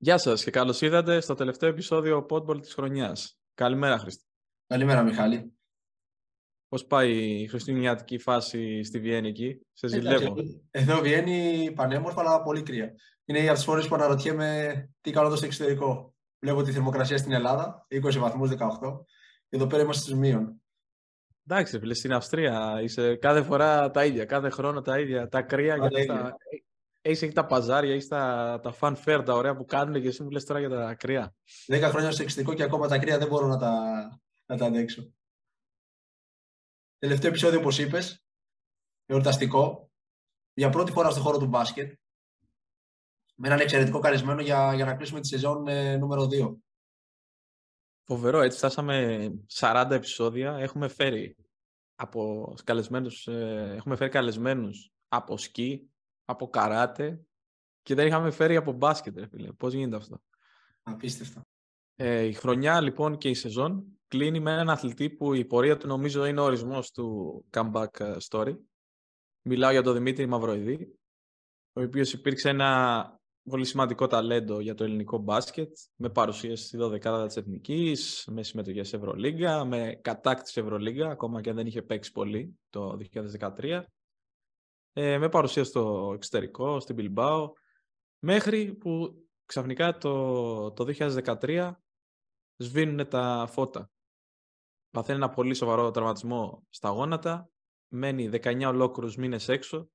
Γεια σας και καλώς ήρθατε στο τελευταίο επεισόδιο Πόντμπολ της χρονιάς. Καλημέρα, Χριστί. Καλημέρα, Μιχάλη. Πώς πάει η χριστουγεννιάτικη φάση στη Βιέννη εκεί, σε ζηλεύω? Εδώ Βιέννη πανέμορφα, αλλά πολύ κρύα. Είναι οι φορές που αναρωτιέμαι τι κάνω εδώ στο εξωτερικό. Βλέπω τη θερμοκρασία στην Ελλάδα, 20 βαθμούς, 18. Εδώ πέρα είμαστε στους μείον. Εντάξει, φίλε, στην Αυστρία είσαι κάθε φορά τα ίδια, κάθε χρόνο τα ίδια, τα κρύα και τα... Έχει τα παζάρια, έχει τα fan fair, τα ωραία που κάνουν και εσύ μου λες τώρα για τα κρύα. 10 χρόνια στο εξωτερικό και ακόμα τα κρύα δεν μπορώ να τα αντέξω. Τελευταίο επεισόδιο, όπως είπες, εορταστικό, για πρώτη φορά στον χώρο του μπάσκετ, με έναν εξαιρετικό καλεσμένο για να κλείσουμε τη σεζόν νούμερο 2. Φοβερό, έτσι φτάσαμε 40 επεισόδια. Έχουμε φέρει, καλεσμένους από σκι, από καράτε και δεν είχαμε φέρει από μπάσκετ, ρε φίλε. Πώς γίνεται αυτό? Απίστευτο. Η χρονιά λοιπόν και η σεζόν κλείνει με έναν αθλητή που η πορεία του νομίζω είναι ο ορισμός του comeback story. Μιλάω για τον Δημήτρη Μαυροϊδή, ο οποίος υπήρξε ένα πολύ σημαντικό ταλέντο για το ελληνικό μπάσκετ, με παρουσίες στη 12η της Εθνικής, με συμμετοχές σε Ευρωλίγκα, με κατάκτηση Ευρωλίγκα, ακόμα και αν δεν είχε παίξει πολύ το 2013. Με παρουσία στο εξωτερικό, στην Bilbao, μέχρι που ξαφνικά το 2013 σβήνουν τα φώτα. Παθαίνει ένα πολύ σοβαρό τραυματισμό στα γόνατα, μένει 19 ολόκληρους μήνες έξω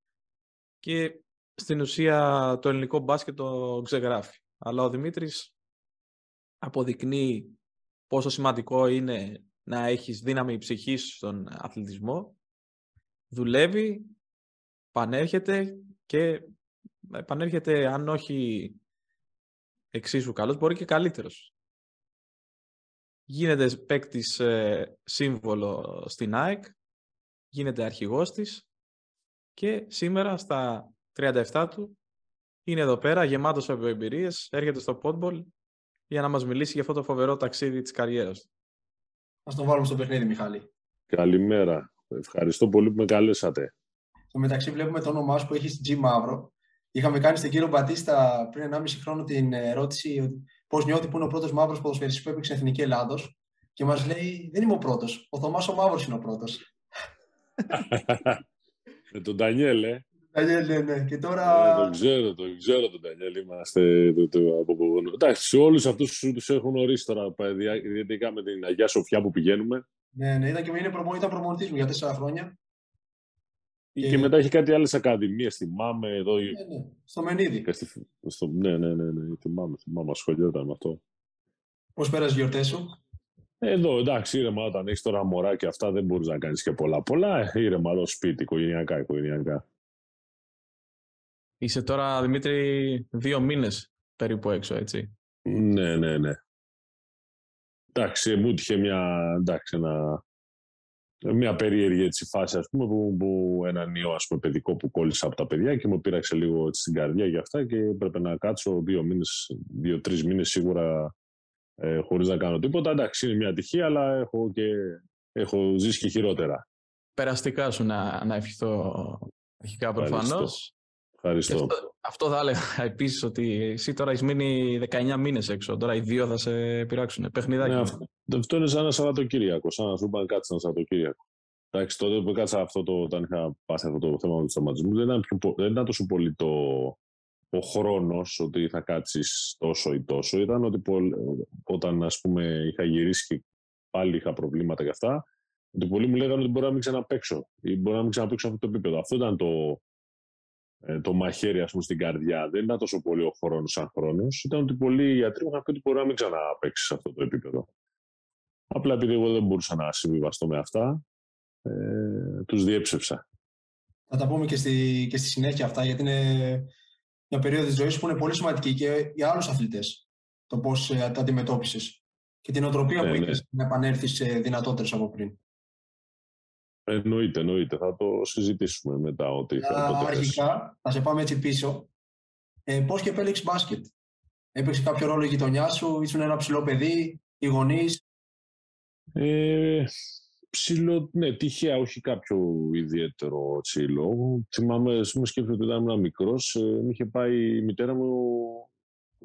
και στην ουσία το ελληνικό μπάσκετ το ξεγράφει. Αλλά ο Δημήτρης αποδεικνύει πόσο σημαντικό είναι να έχεις δύναμη ψυχής στον αθλητισμό, δουλεύει, πανέρχεται και επανέρχεται, αν όχι εξίσου καλός, μπορεί και καλύτερος. Γίνεται παίκτης σύμβολο στην ΑΕΚ, γίνεται αρχηγός της και σήμερα στα 37 του είναι εδώ πέρα, γεμάτος από εμπειρίες, έρχεται στο Πόντμπολ για να μας μιλήσει για αυτό το φοβερό ταξίδι της καριέρας του. Ας τον βάλουμε στο παιχνίδι, Μιχάλη. Καλημέρα. Ευχαριστώ πολύ που με καλέσατε. Στο μεταξύ βλέπουμε το όνομά σου που έχει G μαύρο. Είχαμε κάνει στον κύριο Μπατίστα πριν 1,5 χρόνο την ερώτηση πώς νιώθει που είναι ο πρώτος μαύρος ποδοσφαιριστής που έπαιξε Εθνική Ελλάδος και μας λέει δεν είμαι ο πρώτος, ο Θωμάς ο Μαύρος είναι ο πρώτος. Τον Ντανιέλ, Ντανιέλ, ναι. Και τώρα... τον ξέρω τον Ντανιέλ, είμαστε από ποδόσφαιρο. Εντάξει, όλους αυτούς τους έχουν ορίσει τώρα, ειδικά με την Αγία Σοφιά που πηγαίνουμε. Ναι, ήταν προπονητής μου για 4 χρόνια. Και μετά έχει κάτι άλλες ακαδημίες, στη ΜΜΑΜΕ, εδώ... Ναι, στο Μενίδη. Ναι, τη ΜΜΑΜΕ ασχολιόταν με αυτό. Πώς πέρασε γιορτές σου? Εδώ, εντάξει, ήρεμα, όταν έχεις τώρα μωρά και αυτά δεν μπορείς να κάνεις και πολλά, ήρεμα, εδώ σπίτι, οικογενειακά. Είσαι τώρα, Δημήτρη, 2 μήνες περίπου έξω, έτσι? Ναι. Εντάξει, μου είχε μια περίεργη έτσι φάση, ας πούμε, που έναν ιό, ας πούμε, παιδικό που κόλλησα από τα παιδιά και μου πήραξε λίγο στην καρδιά για αυτά και έπρεπε να κάτσω 2-3 μήνες σίγουρα χωρίς να κάνω τίποτα. Εντάξει, είναι μια ατυχία, αλλά έχω ζήσει και χειρότερα. Περαστικά σου να ευχηθώ αρχικά προφανώς. Ευχαριστώ. Αυτό θα έλεγα επίσης, ότι εσύ τώρα έχει μείνει 19 μήνες έξω. Τώρα οι 2 θα σε πειράξουν. Παιχνιδάκι. Ναι, αυτό είναι σαν ένα Σαββατοκύριακο. Σαν να σου πάνε κάτι σαν Σαββατοκύριακο. Εντάξει, τότε που κάτσα αυτό όταν είχα πάθει αυτό το θέμα του σταματισμού, δεν ήταν τόσο πολύ ο χρόνος ότι θα κάτσεις τόσο ή τόσο. Ήταν ότι όταν, ας πούμε, είχα γυρίσει και πάλι είχα προβλήματα και αυτά, ότι πολλοί μου λέγανε ότι μπορώ να μην ξαναπαίξω ή μπορώ να μην ξαναπαίξω αυτό το επίπεδο. Αυτό ήταν το μαχαίρι, ας πούμε, στην καρδιά. Δεν ήταν τόσο πολύ ο χρόνος σαν χρόνος. Ήταν ότι πολλοί γιατροί μου είχαν πει ότι μπορεί να μην ξαναπαίξει σε αυτό το επίπεδο. Απλά επειδή εγώ δεν μπορούσα να συμβιβαστώ με αυτά, τους διέψευσα. Θα τα πούμε και στη συνέχεια αυτά, γιατί είναι μια περίοδο της ζωής που είναι πολύ σημαντική και για άλλους αθλητές. Το πώς τα αντιμετώπισες και την οτροπία που είχες να επανέλθεις δυνατότερος από πριν. Εννοείται. Θα το συζητήσουμε μετά. Αρχικά, θα σε πάμε έτσι πίσω. Πώς και επέλεξες μπάσκετ? Έπαιξε κάποιο ρόλο η γειτονιά σου? Ήσουν ένα ψηλό παιδί, οι γονείς? Ψηλό, ναι, τυχαία, όχι κάποιο ιδιαίτερο λόγο. Θυμάμαι, σκέφτομαι ότι ήταν μικρός. Μου είχε πάει η μητέρα μου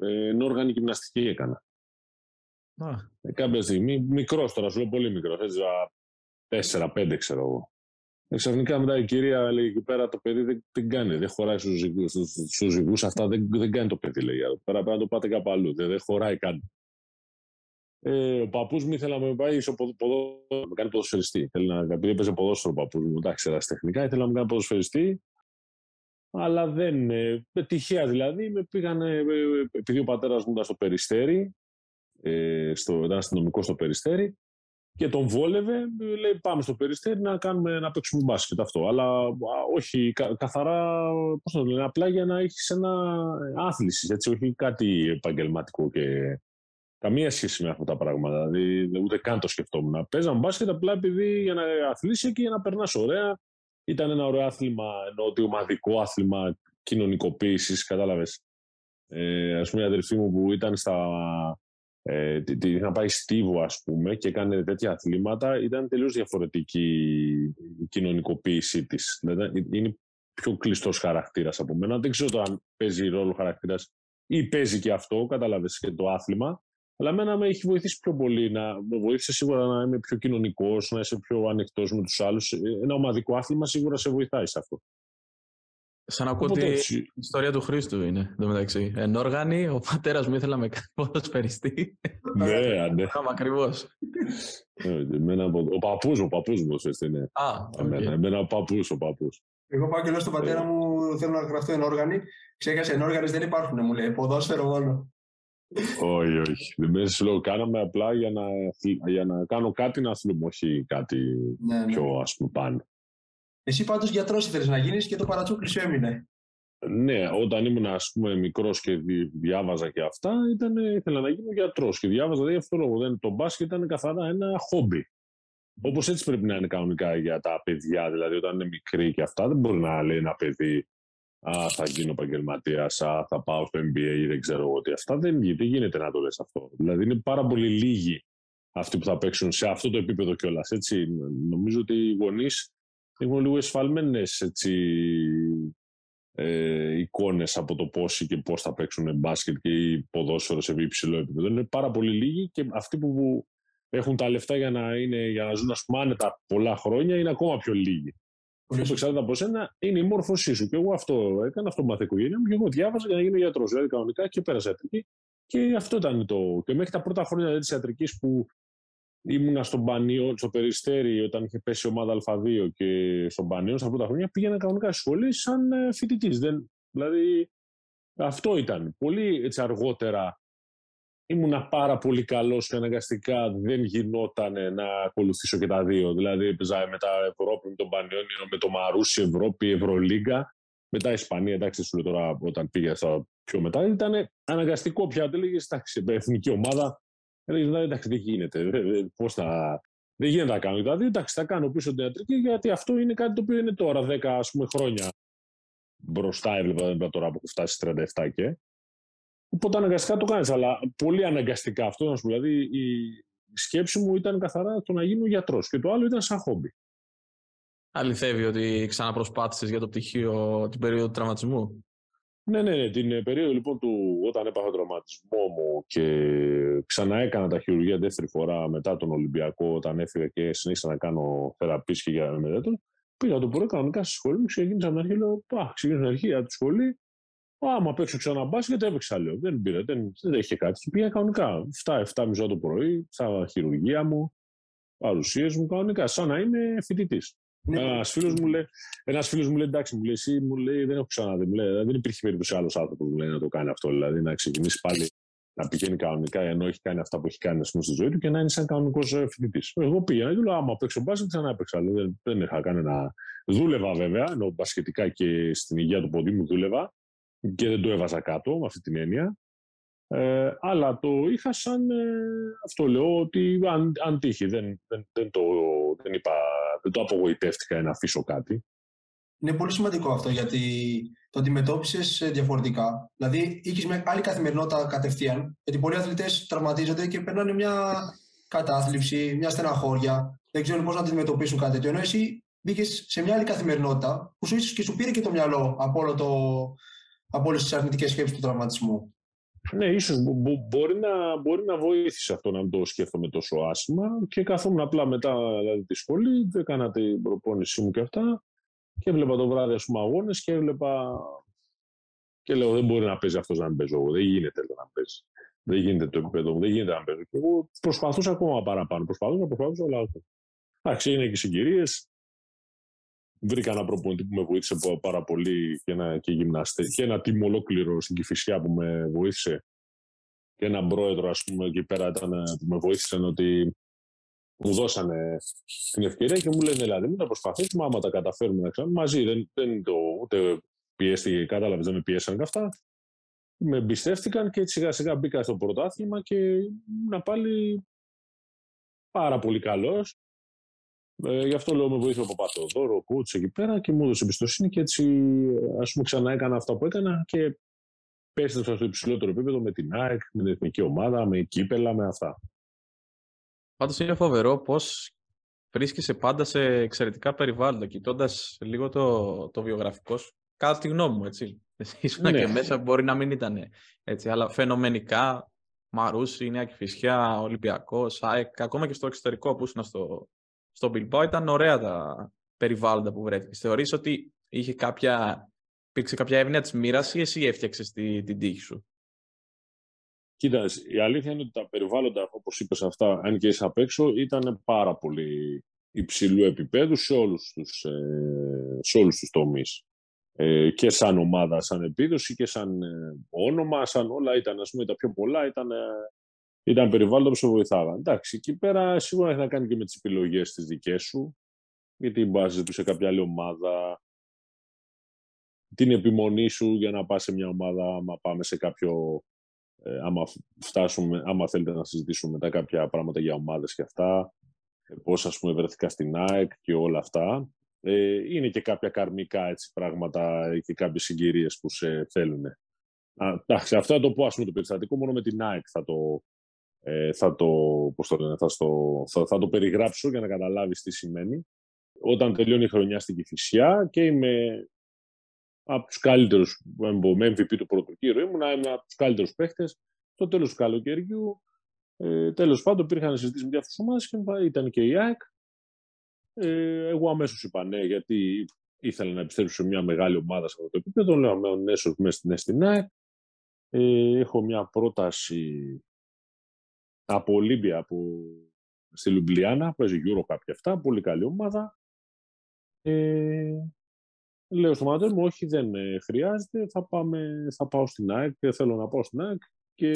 ενόργανη γυμναστική έκανα. Κάποια στιγμή, μικρός τώρα, σου λέω πολύ μικρός, έτσι, 4-5 ξέρω εγώ. Ξαφνικά μετά η κυρία λέει εκεί πέρα το παιδί δεν κάνει, δεν χωράει στους ζυγούς, αυτά δεν κάνει το παιδί, λέει. Πέρα πέρα το πάτε κάπου αλλού, δεν χωράει καν. Ο παππούς μου ήθελε να με πάει να με κάνει ποδοσφαιριστή. Επειδή έπαιζε ποδόσφαιρο ο παππούς μου, εντάξει, ερασιτεχνικά, ήθελα να με κάνει ποδοσφαιριστή. Αλλά δεν. Τυχαία δηλαδή, με πήγαν. Επειδή ο πατέρας μου ήταν στο Περιστέρι, ήταν αστυνομικό στο Περιστέρι, και τον βόλευε, λέει πάμε στο Περιστέρι να παίξουμε μπάσκετ αυτό. Αλλά όχι καθαρά, πώς να το λένε, απλά για να έχεις ένα άθληση, έτσι, όχι κάτι επαγγελματικό και καμία σχέση με αυτά τα πράγματα. Δηλαδή ούτε καν το σκεφτόμουν. Παίζαμε μπάσκετ απλά επειδή για να αθλήσει και για να περνάς ωραία. Ήταν ένα ωραίο άθλημα, εννοώ ότι ομαδικό άθλημα κοινωνικοποίησης, κατάλαβες. Ας πούμε η αδερφή μου που ήταν να πάει στίβο, ας πούμε, και έκανε τέτοια αθλήματα, ήταν τελείως διαφορετική η κοινωνικοποίησή της. Είναι πιο κλειστός χαρακτήρας από μένα. Δεν ξέρω αν παίζει ρόλο χαρακτήρας ή παίζει και αυτό, κατάλαβες, και το άθλημα. Αλλά μένα με έχει βοηθήσει πιο πολύ. Με βοήθησε σίγουρα να είμαι πιο κοινωνικός, να είσαι πιο ανεκτός με τους άλλους. Ένα ομαδικό άθλημα σίγουρα σε βοηθάει σε αυτό. Σαν να ακούω ότι η ιστορία του Χρήστου είναι, εντωμεταξύ. Ενόργανη, ο πατέρας μου ήθελε να με κάνει ποδοσφαιριστή. Ναι, αντε. Ακριβώς. Ο παππούς μου, ναι. Εμένα ο παππούς. Εγώ πάω και λέω στον πατέρα μου, θέλω να γραφτώ ενόργανη. Ξέχασε, ενόργανες δεν υπάρχουν, μου λέει. Ποδόσφαιρο μόνο. Όχι, όχι. Δεν σου λέω, κάναμε απλά για να κάνω κάτι να αθλούμε, όχι κάτι πιο, ας πούμε, πάνω. Εσύ πάντως γιατρός ήθελες να γίνεις και το παρατσούκλι σου έμεινε. Ναι, όταν ήμουν, ας πούμε, μικρός και διάβαζα και αυτά, ήθελα να γίνω γιατρός και διάβαζα, δηλαδή, αυτό λόγο. Το μπάσκετ ήταν καθαρά ένα χόμπι. Όπως έτσι πρέπει να είναι κανονικά για τα παιδιά, δηλαδή όταν είναι μικροί και αυτά, δεν μπορεί να λέει ένα παιδί θα γίνω επαγγελματίας, θα πάω στο MBA ή δεν ξέρω ότι αυτά. Δεν γίνεται να το λες αυτό. Δηλαδή είναι πάρα πολύ λίγοι αυτοί που θα παίξουν σε αυτό το επίπεδο κιόλας. Νομίζω ότι οι γονείς έχουν λίγο εσφαλμένες εικόνες από το πόσοι και πώς θα παίξουν μπάσκετ και ποδόσφαιρο σε υψηλό επίπεδο. Είναι πάρα πολύ λίγοι και αυτοί που έχουν τα λεφτά για να ζουν, ας πούμε, άνετα πολλά χρόνια είναι ακόμα πιο λίγοι. Αυτό εξαρτάται από σένα, είναι η μόρφωσή σου. Και εγώ αυτό έκανα, αυτό μάθα η οικογένεια μου. Και εγώ διάβαζα για να γίνω γιατρός. Δηλαδή, κανονικά και πέρασα ιατρική. Και αυτό ήταν το. Και μέχρι τα πρώτα χρόνια της ιατρικής που ήμουνα στον Πανιόλ, στο Περιστέρι, όταν είχε πέσει η ομάδα Α2 και στον Πανιόλ, στα πρώτα χρόνια πήγαινα κανονικά στη σχολή σαν φοιτητής. Δηλαδή, αυτό ήταν. Πολύ έτσι, αργότερα ήμουνα πάρα πολύ καλός και αναγκαστικά δεν γινόταν να ακολουθήσω και τα δύο. Δηλαδή, έπαιζα μετά Ευρώπη με τον Πανιόνιο, με τον Μαρούσι, Ευρώπη, Ευρωλίγκα. Μετά Ισπανία, εντάξει, σου λέω τώρα όταν πήγα πιο μετά. Ήταν αναγκαστικό πια. Δεν λέγες, εντάξει, εθνική ομάδα. Εντάξει, δεν γίνεται. Πώς θα. Δεν γίνεται να κάνω. Δηλαδή, εντάξει, θα κάνω πίσω την ιατρική, γιατί αυτό είναι κάτι το οποίο είναι τώρα 10, ας πούμε, χρόνια μπροστά. Έβλεπα τώρα που έχω φτάσει 37 και. Οπότε αναγκαστικά το κάνεις, αλλά πολύ αναγκαστικά αυτό. Δηλαδή, η σκέψη μου ήταν καθαρά το να γίνω γιατρός και το άλλο ήταν σαν χόμπι. Αληθεύει ότι ξαναπροσπάθησες για το πτυχίο την περίοδο του τραυματισμού? Ναι, την περίοδο λοιπόν του όταν έπαθα τραυματισμό μου και ξαναέκανα τα χειρουργία δεύτερη φορά μετά τον Ολυμπιακό, όταν έφυγα και συνήθισα να κάνω θεραπείες και για μελέτων, πήγα το πρωί κανονικά στη σχολή μου, ξεκίνησα από την αρχή τη σχολή. Άμα παίξω ξανά μπάσκετ, έπαιξα, λέω. Δεν πήρα, δεν είχε κάτι. Και πήγα κανονικά. 7:30 το πρωί, στα χειρουργεία μου, παρουσίες μου, κανονικά. Σαν να είμαι φοιτητής. Ένας φίλος μου λέει, εντάξει, μου λέει, εσύ, μου λέει, δεν έχω ξαναδεί. Δεν υπήρχε περίπτωση άλλος άνθρωπος να το κάνει αυτό. Δηλαδή να ξεκινήσει πάλι να πηγαίνει κανονικά, ενώ έχει κάνει αυτά που έχει κάνει στη ζωή του και να είναι σαν κανονικός φοιτητής. Εγώ πήγα, λέω, άμα παίξω μπάσκετ, ξανά έπαιξα. Δεν είχα κανένα. Δούλευα βέβαια, ενώ μπασκετικά και στην υγεία του ποντίου μου δούλευα. Και δεν το έβαζα κάτω, με αυτή την έννοια. Αλλά το είχα σαν αυτό, λέω, ότι αν τύχει. Δεν το απογοητεύτηκα να αφήσω κάτι. Είναι πολύ σημαντικό αυτό, γιατί το αντιμετώπισες διαφορετικά. Δηλαδή, είχες μια άλλη καθημερινότητα κατευθείαν, γιατί πολλοί αθλητές τραυματίζονται και περνάνε μια κατάθλιψη, μια στεναχώρια. Δεν ξέρουν πώς να αντιμετωπίσουν κάτι τέτοιο. Ενώ εσύ μπήκες σε μια άλλη καθημερινότητα, που σου ίσως και σου πήρε και το μυαλό από όλες τις αρνητικές σκέψεις του τραυματισμού. Ναι, ίσως μπορεί να βοήθησε αυτό να μην το σκέφτομαι τόσο άσχημα και καθόμουν απλά μετά δηλαδή, τη σχολή, έκανα την προπόνησή μου και αυτά και έβλεπα το βράδυ ας πούμε αγώνες και έβλεπα και λέω δεν μπορεί να παίζει αυτός να μην παίζω εγώ, δεν γίνεται να παίζει. Δεν γίνεται το επίπεδο μου, δεν γίνεται να παίζω. Και εγώ προσπαθούσα ακόμα παραπάνω. Προσπαθούσα, αλλά όχι. Εντάξει, είναι και συγκυρίες. Βρήκα ένα προπονητή που με βοήθησε πάρα πολύ και ένα team ολόκληρο στην Κηφισιά που με βοήθησε. Και έναν πρόεδρο, ας πούμε, εκεί πέρα ήταν, που με βοήθησαν ότι μου δώσανε την ευκαιρία και μου λένε δηλαδή, μην τα προσπαθήσουμε. Άμα τα καταφέρουμε να ξανά μαζί, ούτε πιέστηκε, κατάλαβε, δεν με πιέσαν και αυτά. Με εμπιστεύτηκαν και σιγά σιγά μπήκα στο πρωτάθλημα και ήμουν πάλι πάρα πολύ καλός. Γι' αυτό λέω με βοήθησε από πάτο Δώρο Κούτς εκεί πέρα και μου έδωσε εμπιστοσύνη και έτσι ας πούμε ξανά έκανα αυτά που έκανα και πέστησα στο υψηλότερο επίπεδο με την ΑΕΚ, με την εθνική ομάδα, με κύπελα, με αυτά. Πάντως είναι φοβερό πως βρίσκεσαι πάντα σε εξαιρετικά περιβάλλοντα κοιτώντας λίγο το βιογραφικό σου. Κατά τη γνώμη μου, έτσι. Ήσουν και μέσα, μπορεί να μην ήταν έτσι. Αλλά φαινομενικά, Μαρούσι, Νέα Κηφισιά, Ολυμπιακός, ΑΕΚ, ακόμα και στο εξωτερικό που ήσουν στο Bilbao, ήταν ωραία τα περιβάλλοντα που βρέθηκες. Θεωρείς ότι υπήρξε κάποια εύνοια της μοίρας ή εσύ έφτιαξες την τύχη σου? Κοίτας, η αλήθεια είναι ότι τα περιβάλλοντα, όπως είπες αυτά, αν και είσαι απ' έξω, ήταν πάρα πολύ υψηλού επίπεδου σε όλους τους τομείς. Και σαν ομάδα, σαν επίδοση και σαν όνομα, σαν όλα ήταν, ας πούμε, τα πιο πολλά ήταν περιβάλλοντα που σε βοηθάγαν. Εντάξει, εκεί πέρα σίγουρα έχει να κάνει και με τις επιλογές τις δικές σου, γιατί μπάζεσαι του σε κάποια άλλη ομάδα, την επιμονή σου για να πας σε μια ομάδα, άμα πάμε σε κάποιο, άμα θέλετε να συζητήσουμε μετά κάποια πράγματα για ομάδες και αυτά, πώς ας πούμε βρεθήκα στην ΑΕΚ και όλα αυτά. Είναι και κάποια καρμικά έτσι, πράγματα και κάποιες συγκυρίες που σε θέλουν. Αυτό θα το πω, ας πούμε, το περιστατικό μόνο με την ΑΕΚ θα το περιγράψω για να καταλάβεις τι σημαίνει. Όταν τελειώνει η χρονιά στην Κηφισιά και είμαι από τους καλύτερους, με MVP του πρώτου γύρου, ήμουν από τους καλύτερους παίχτες. Το τέλος του καλοκαιριού, τέλος πάντων, υπήρχαν συζητήσεις με διάφορες ομάδες και ήταν και η ΑΕΚ. Εγώ αμέσως είπα ναι, γιατί ήθελα να επιστρέψω σε μια μεγάλη ομάδα σε αυτό το επίπεδο. Λέω ναι, στην ΑΕΚ. Έχω μια πρόταση από Ολύμπια, στη Λουμπλιάνα, παίζει Euro κάποια αυτά, πολύ καλή ομάδα. Λέω στον μάνατζερ μου, όχι, δεν χρειάζεται, θα πάω στην ΑΕΚ, θέλω να πάω στην ΑΕΚ και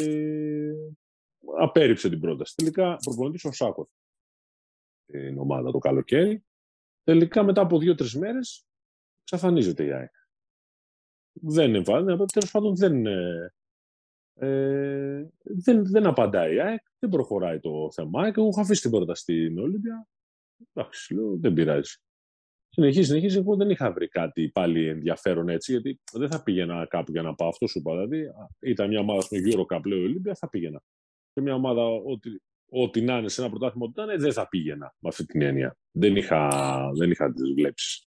απέρριψε την πρόταση. Τελικά προπονητής ο Σάκος την ομάδα το καλοκαίρι. Τελικά μετά από 2-3 μέρες εξαφανίζεται η ΑΕΚ. Δεν εμφανίζεται, τέλος πάντων δεν απαντάει η ΑΕΚ, δεν προχωράει το θέμα. Και εγώ έχω αφήσει την πρόταση στην Ολύμπια. Εντάξει, λέω, δεν πειράζει. Συνεχίζει, εγώ δεν είχα βρει κάτι πάλι ενδιαφέρον έτσι, γιατί δεν θα πήγαινα κάπου για να πάω αυτό σου είπα. Δηλαδή, ήταν μια ομάδα στον Euro Cup, λέει η Ολύμπια, θα πήγαινα. Και μια ομάδα ό,τι να είναι σε ένα πρωτάθλημα που ήταν, δεν θα πήγαινα με αυτή την έννοια. Δεν είχα τις βλέψεις.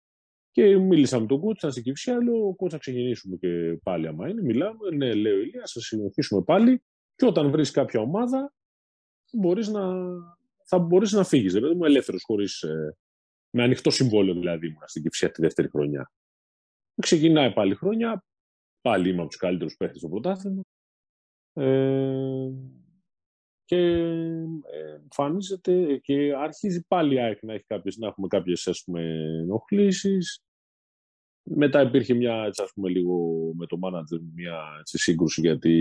Και μίλησα με τον Κούτς, ήταν στην Κηφισιά, λέω: ο Κούτς, θα ξεκινήσουμε και πάλι. Άμα είναι, μιλάμε. Ναι, λέω Ηλία, θα συνεχίσουμε πάλι. Και όταν βρεις κάποια ομάδα, θα μπορείς να φύγεις. Δηλαδή, ήμουν ελεύθερος, με ανοιχτό συμβόλαιο δηλαδή, ήμουν στην Κηφισιά τη δεύτερη χρονιά. Ξεκινάει πάλι χρονιά. Πάλι είμαι από τους καλύτερους παίχτες στο πρωτάθλημα. Και εμφανίζεται και αρχίζει πάλι η ΑΕΚ να έχουμε κάποιες ενοχλήσεις. Μετά υπήρχε μια, ας πούμε, λίγο με το μάνατζερ μου μια σύγκρουση, γιατί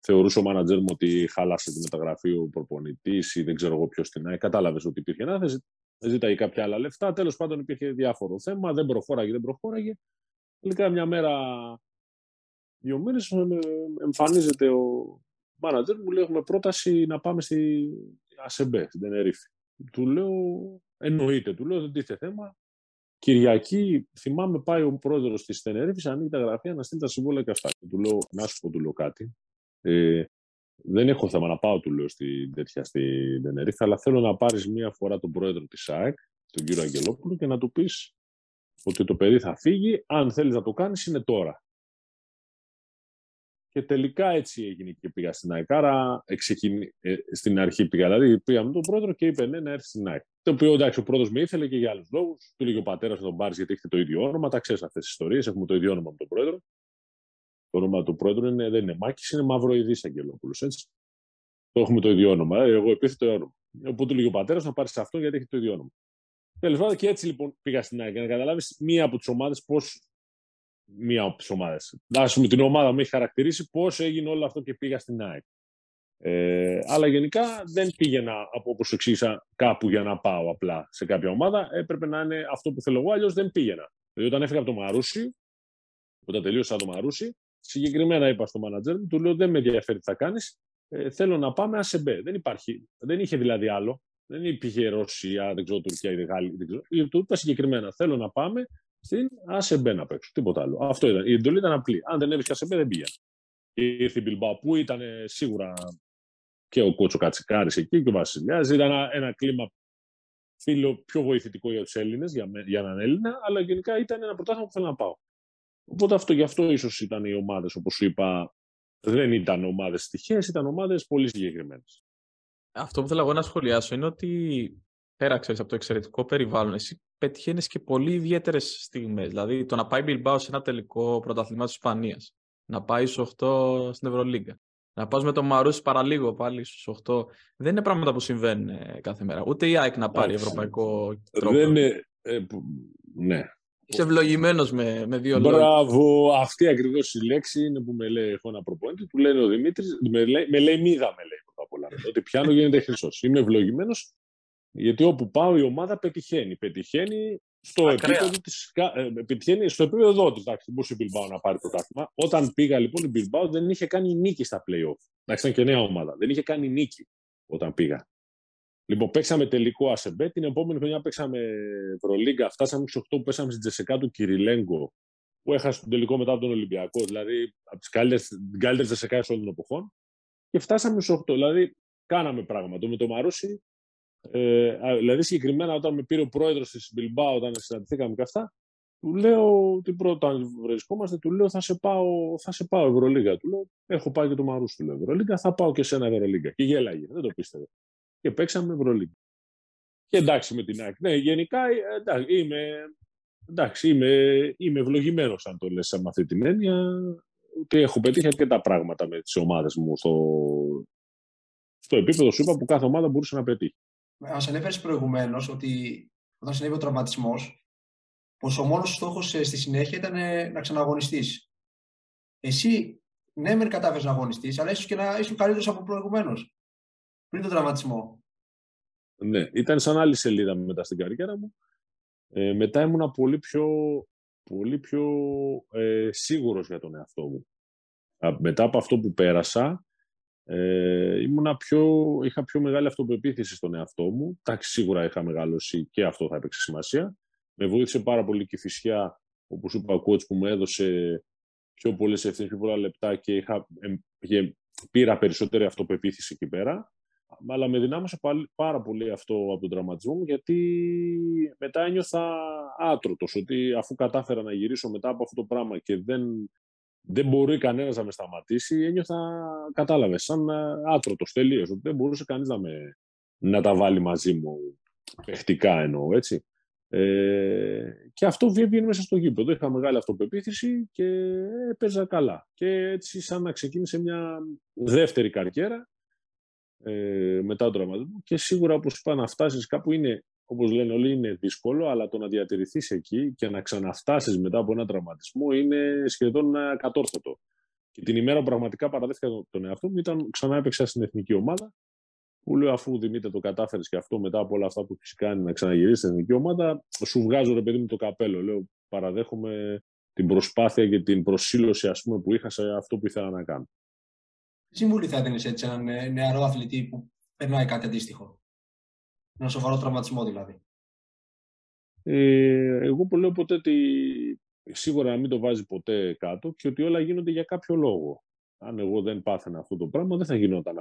θεωρούσε ο μάνατζερ μου ότι χάλασε τη μεταγραφή ο προπονητής ή δεν ξέρω εγώ ποιος στην ΑΕΚ. Κατάλαβες ότι υπήρχε ανάθεση, ζήταγε κάποια άλλα λεφτά. Τέλος πάντων υπήρχε διάφορο θέμα, δεν προχώραγε. Τελικά μια μέρα, 2 μήνες, εμφανίζεται ο μάνατζερ μου, λέει: έχουμε πρόταση να πάμε στη ΑΣΕΜΠΕ, στην Τενερίφη. Του λέω: εννοείται, δεν τίθεται θέμα. Κυριακή, θυμάμαι, πάει ο πρόεδρος της Τενερίφης, ανοίγει τα γραφεία να στείλει τα συμβόλαια και αυτά. Του λέω: να σου πω, του λέω κάτι. Δεν έχω θέμα να πάω, του λέω, στην Τενερίφη, αλλά θέλω να πάρεις μία φορά τον πρόεδρο της ΑΕΚ, τον κύριο Αγγελόπουλο, και να του πεις ότι το παιδί θα φύγει. Αν θέλεις να το κάνεις, είναι τώρα. Και τελικά έτσι έγινε και πήγα στην ΑΕΚ. Άρα στην αρχή πήγα. Δηλαδή πήγα με τον πρόεδρο και είπε ναι, να έρθει στην ΑΕΚ. Το οποίο εντάξει, ο πρόεδρος με ήθελε και για άλλους λόγους. Του λέγει ο πατέρας να τον πάρει γιατί έχετε το ίδιο όνομα. Τα ξέρεις αυτές τις ιστορίες. Έχουμε το ίδιο όνομα με τον πρόεδρο. Το όνομα του πρόεδρου είναι, δεν είναι Μάκης, είναι Μαυροειδής Αγγελόπουλος. Έτσι. Το έχουμε το ίδιο όνομα. Εγώ επίθετο όνομα. Οπότε του λέγει ο πατέρας να πάρει αυτό γιατί έχει το ίδιο όνομα. Τέλος πάντων, και έτσι λοιπόν πήγα στην ΑΕΚ. Για να καταλάβεις μία από τις ομάδες πώς. Μία από τις ομάδες. Ας πούμε, την ομάδα μου έχει χαρακτηρίσει πώς έγινε όλο αυτό και πήγα στην ΑΕΚ. Αλλά γενικά δεν πήγαινα από όπως εξήγησα κάπου για να πάω απλά σε κάποια ομάδα. Έπρεπε να είναι αυτό που θέλω εγώ, αλλιώς δεν πήγαινα. Δηλαδή, όταν έφυγα από το Μαρούσι, όταν τελείωσα το Μαρούσι, συγκεκριμένα είπα στο μάνατζερ μου, του λέω: δεν με ενδιαφέρει τι θα κάνεις. Θέλω να πάμε ΑΣΕΜΠΕ. Δεν είχε δηλαδή άλλο. Δεν υπήρχε Ρωσία, δεν ξέρω, Τουρκία ή Γαλλία. Ήταν συγκεκριμένα. Θέλω να πάμε στην ΑΣΕΜΠΕ να παίξω. Τίποτα άλλο. Αυτό ήταν. Η εντολή ήταν απλή. Αν δεν έβρισκα ΑΣΕΜΠΕ, δεν πήγαινε. Ήρθε η Bilbao που ήταν σίγουρα και ο Κώστας Κατσικάρης εκεί και ο Βασιλιάς. Ήταν ένα κλίμα φίλο πιο βοηθητικό για τους Έλληνες, για έναν Έλληνα, αλλά γενικά ήταν ένα πρωτάθλημα που θέλω να πάω. Οπότε γι' αυτό ίσως ήταν οι ομάδες, όπως σου είπα, δεν ήταν ομάδες τυχαίες, ήταν ομάδες πολύ συγκεκριμένες. Αυτό που θέλω εγώ να σχολιάσω είναι ότι πέρα ξέρεις, από το εξαιρετικό περιβάλλον, εσύ πετυχαίνεις και πολύ ιδιαίτερες στιγμές. Δηλαδή το να πάει Bilbao σε ένα τελικό πρωταθλήμα της Ισπανίας, να πάει στους 8 στην Ευρωλίγκα, να πας με τον Μαρούσι παραλίγο πάλι στους 8, δεν είναι πράγματα που συμβαίνουν κάθε μέρα. Ούτε η ΑΕΚ να πάρει ευρωπαϊκό τρόπο. Δεν είναι. Ναι. Είσαι ευλογημένος με δύο λόγια. Μπράβο, αυτή ακριβώς η λέξη είναι που με λέει. Έχω ένα προπονητή, του λέει ο Δημήτρης, με λέει μίδα, με λέει πρώτα απ' όλα. Ότι πιάνω γίνεται χρυσός. Είμαι ευλογημένος, γιατί όπου πάω η ομάδα πετυχαίνει. Πετυχαίνει στο επίπεδο της. Εντάξει, μπορούσε η Bilbao να πάρει το τάκμα. Όταν πήγα λοιπόν, η Bilbao δεν είχε κάνει νίκη στα play-off. Εντάξει, ήταν και νέα ομάδα. Δεν είχε κάνει νίκη όταν πήγα. Λοιπόν, παίξαμε τελικό ΑΣΕΜΠΕ. Την επόμενη χρονιά παίξαμε Ευρωλίγκα. Φτάσαμε στου 8 που πέσαμε στην Τζεσεκά του Κυριλέγκο, που έχασε τον τελικό μετά από τον Ολυμπιακό. Δηλαδή, από τι καλύτερε Τζεσεκά όλων των εποχών. Και φτάσαμε στου 8. Δηλαδή, κάναμε πράγματα. Με το Μαρούσι, δηλαδή, συγκεκριμένα όταν με πήρε ο πρόεδρος της Bilbao, όταν συναντηθήκαμε και αυτά, του λέω την πρώτη, αν βρισκόμαστε, του λέω θα σε πάω Ευρωλίγκα. Του λέω: έχω πάει και το Μαρούσι, του λέω Ευρωλίγκα, θα πάω και σε ένα Ευρωλίγκα. Και γέλαγε, δεν το πίστευε. Και παίξαμε Ευρωλίγκα. Και εντάξει με την ΑΕΚ. Ναι, γενικά είμαι ευλογημένος, αν το λες με αυτή την έννοια, ότι έχω πετύχει αρκετά πράγματα με τις ομάδες μου στο επίπεδο σου είπα που κάθε ομάδα μπορούσε να πετύχει. Μας ανέφερες προηγουμένως ότι όταν συνέβη ο τραυματισμός, πως ο μόνος στόχος στη συνέχεια ήταν να ξαναγωνιστείς. Εσύ, ναι, μεν κατάφερες να αγωνιστείς, αλλά ίσως και να ήσουν καλύτερος από προηγουμένως. Πριν τον τραυματισμό. Ναι, ήταν σαν άλλη σελίδα μετά στην καριέρα μου. Μετά ήμουνα πολύ πιο σίγουρος για τον εαυτό μου. Μετά από αυτό που πέρασα, είχα πιο μεγάλη αυτοπεποίθηση στον εαυτό μου. Εντάξει, σίγουρα είχα μεγαλώσει και αυτό θα έπαιξε σημασία. Με βοήθησε πάρα πολύ η Κηφισιά, όπως είπα, ο coach που μου έδωσε πιο πολλές ευθύνες, πιο πολλά λεπτά και πήρα περισσότερη αυτοπεποίθηση εκεί πέρα. Αλλά με δυνάμωσε πάρα πολύ αυτό από τον τραυματισμό μου, γιατί μετά ένιωθα άτρωτος ότι αφού κατάφερα να γυρίσω μετά από αυτό το πράγμα και δεν μπορεί κανένας να με σταματήσει, κατάλαβες, σαν άτρωτος τελείως, ότι δεν μπορούσε κανείς να τα βάλει μαζί μου παιχτικά εννοώ, έτσι. Και αυτό βγαίνει μέσα στο γήπεδο. Είχα μεγάλη αυτοπεποίθηση και έπαιζα καλά. Και έτσι σαν να ξεκίνησε μια δεύτερη καριέρα μετά τον τραυματισμό. Και σίγουρα, όπως είπα, να φτάσεις κάπου είναι, όπως λένε όλοι, είναι δύσκολο, αλλά το να διατηρηθείς εκεί και να ξαναφτάσεις μετά από ένα τραυματισμό είναι σχεδόν ακατόρθωτο. Και την ημέρα που πραγματικά παραδέχτηκα τον εαυτό μου ήταν ξανά έπαιξα στην εθνική ομάδα. Που λέω, αφού Δημήτρη το κατάφερες και αυτό μετά από όλα αυτά που έχεις κάνει να ξαναγυρίσεις στην εθνική ομάδα, σου βγάζω ρε παιδί μου το καπέλο. Λέω, παραδέχομαι την προσπάθεια και την προσήλωση, ας πούμε, που είχα σε αυτό που ήθελα να κάνω. Τι συμβουλή θα έδινες έτσι έναν νεαρό αθλητή που περνάει κάτι αντίστοιχο, ένα σοβαρό τραυματισμό δηλαδή? Εγώ λέω ποτέ ότι σίγουρα να μην το βάζει ποτέ κάτω και ότι όλα γίνονται για κάποιο λόγο. Αν εγώ δεν πάθαινα αυτό το πράγμα, δεν θα γινόταν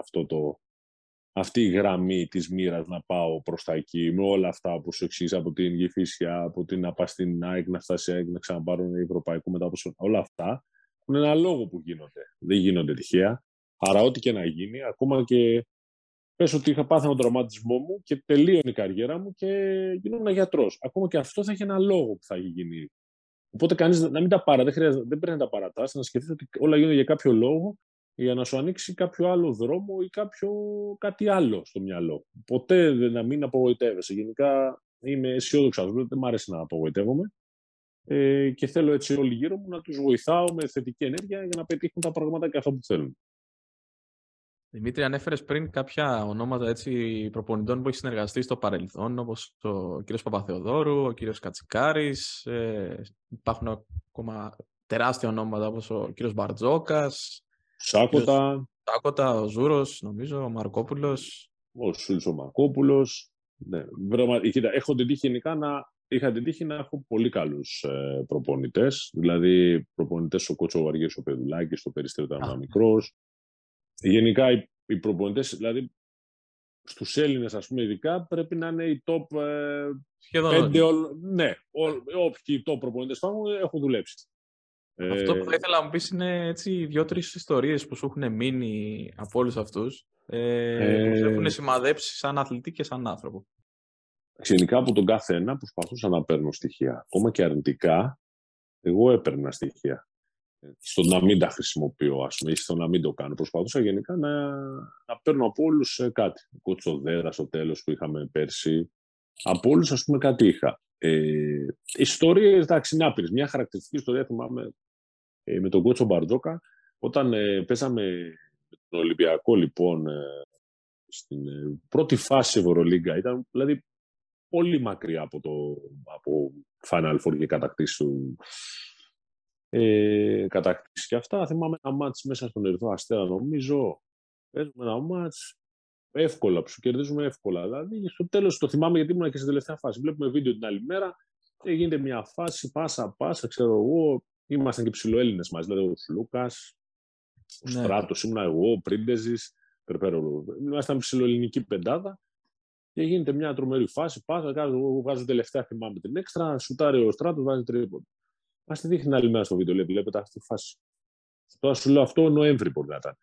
αυτή η γραμμή της μοίρας να πάω προς τα εκεί, με όλα αυτά που σου εξήγησα από την Κηφισιά, από την να πας στην ΑΕΚ, να φτάσει ΑΕΚ, να ξαναπάρουν ευρωπαϊκό μετά από όλα αυτά. έχουν ένα λόγο που γίνονται. Δεν γίνονται τυχαία. Άρα, ό,τι και να γίνει, ακόμα και πες ότι είχα πάθει έναν τραυματισμό μου και τελείωνε η καριέρα μου και γινόμουν γιατρός. Ακόμα και αυτό θα έχει ένα λόγο που θα έχει γίνει. Οπότε κανείς να μην τα παρατά, δεν πρέπει να τα παρατάσει, να σκεφτείτε ότι όλα γίνονται για κάποιο λόγο, για να σου ανοίξει κάποιο άλλο δρόμο ή κάτι άλλο στο μυαλό. Ποτέ να μην απογοητεύεσαι. Γενικά είμαι αισιόδοξος, δεν μου αρέσει να απογοητεύομαι. Και θέλω έτσι όλοι γύρω μου να τους βοηθάω με θετική ενέργεια για να πετύχουν τα πράγματα και αυτά που θέλουν. Δημήτρη, ανέφερες πριν κάποια ονόματα έτσι, προπονητών που έχει συνεργαστεί στο παρελθόν, όπως ο κ. Παπαθεοδόρου, ο κ. Κατσικάρης, υπάρχουν ακόμα τεράστια ονόματα όπως ο κ. Μπαρτζόκας, Σάκοτα, ο Ζούρος, νομίζω, ο Μαρκόπουλος. Ο Σούλης ο Μαρκόπουλος. Ναι. Κοίτα, έχω την τύχη γενικά να έχω πολύ καλούς προπονητές. Δηλαδή, προπονητές ο Κότσο Βαργές, ο Πεδουλάκης, το Περιστέρι ήταν μικρός. Γενικά, οι προπονητές, δηλαδή, στους Έλληνες, ας πούμε, ειδικά, πρέπει να είναι οι top 5. Ναι, όποιοι top προπονητές πάνω έχουν δουλέψει. Αυτό που θα ήθελα να μου πεις είναι έτσι, 2-3 ιστορίες που σου έχουν μείνει από όλους αυτούς που σου έχουν σημαδέψει σαν αθλητή και σαν άνθρωπο. Γενικά από τον κάθε ένα προσπαθούσα να παίρνω στοιχεία. Ακόμα και αρνητικά, εγώ έπαιρνα στοιχεία. Στο να μην τα χρησιμοποιώ, ας πούμε, ή στο να μην το κάνω. Προσπαθούσα γενικά να παίρνω από όλους κάτι. Ο Κοτσοδέρα στο τέλος που είχαμε πέρσι. Από όλους, ας πούμε, κάτι είχα. Ιστορίες, εντάξει, είναι άπειρες. Μια χαρακτηριστική ιστορία θυμάμαι με τον Κότσο Μπαρτζόκα. Όταν πέσαμε τον Ολυμπιακό, λοιπόν, στην πρώτη φάση Ευρωλίγκα, ήταν δηλαδή πολύ μακριά από Final Four και κατακτήσεις και αυτά. Θυμάμαι ένα μάτς μέσα στον Ερυθρό Αστέρα, νομίζω. Παίζουμε ένα μάτς εύκολα, που σου κερδίζουμε εύκολα. Δηλαδή, στο τέλος το θυμάμαι γιατί ήμουν και στην τελευταία φάση. Βλέπουμε βίντεο την άλλη μέρα. Γίνεται μια φάση, πάσα, ξέρω εγώ. Ήμασταν και ψιλοέλληνες μαζί. Δηλαδή, ο Λούκας, ο Στράτος, ήμουν εγώ, ο Πρίντεζης, Περπέρο. Ήμασταν ψιλοελληνική πεντάδα. Και γίνεται μια τρομερή φάση. Πάσα, εγώ βγάζω τελευταία, θυμάμαι την έξτρα. Σουτάρει ο Στράτος, βάζει τρίποντο. Ας τη δείχνει άλλη μέρα στο βίντεο, λέει, βλέπετε αυτή τη φάση. Τώρα σου λέω αυτό, Νοέμβρη μπορεί να ήταν.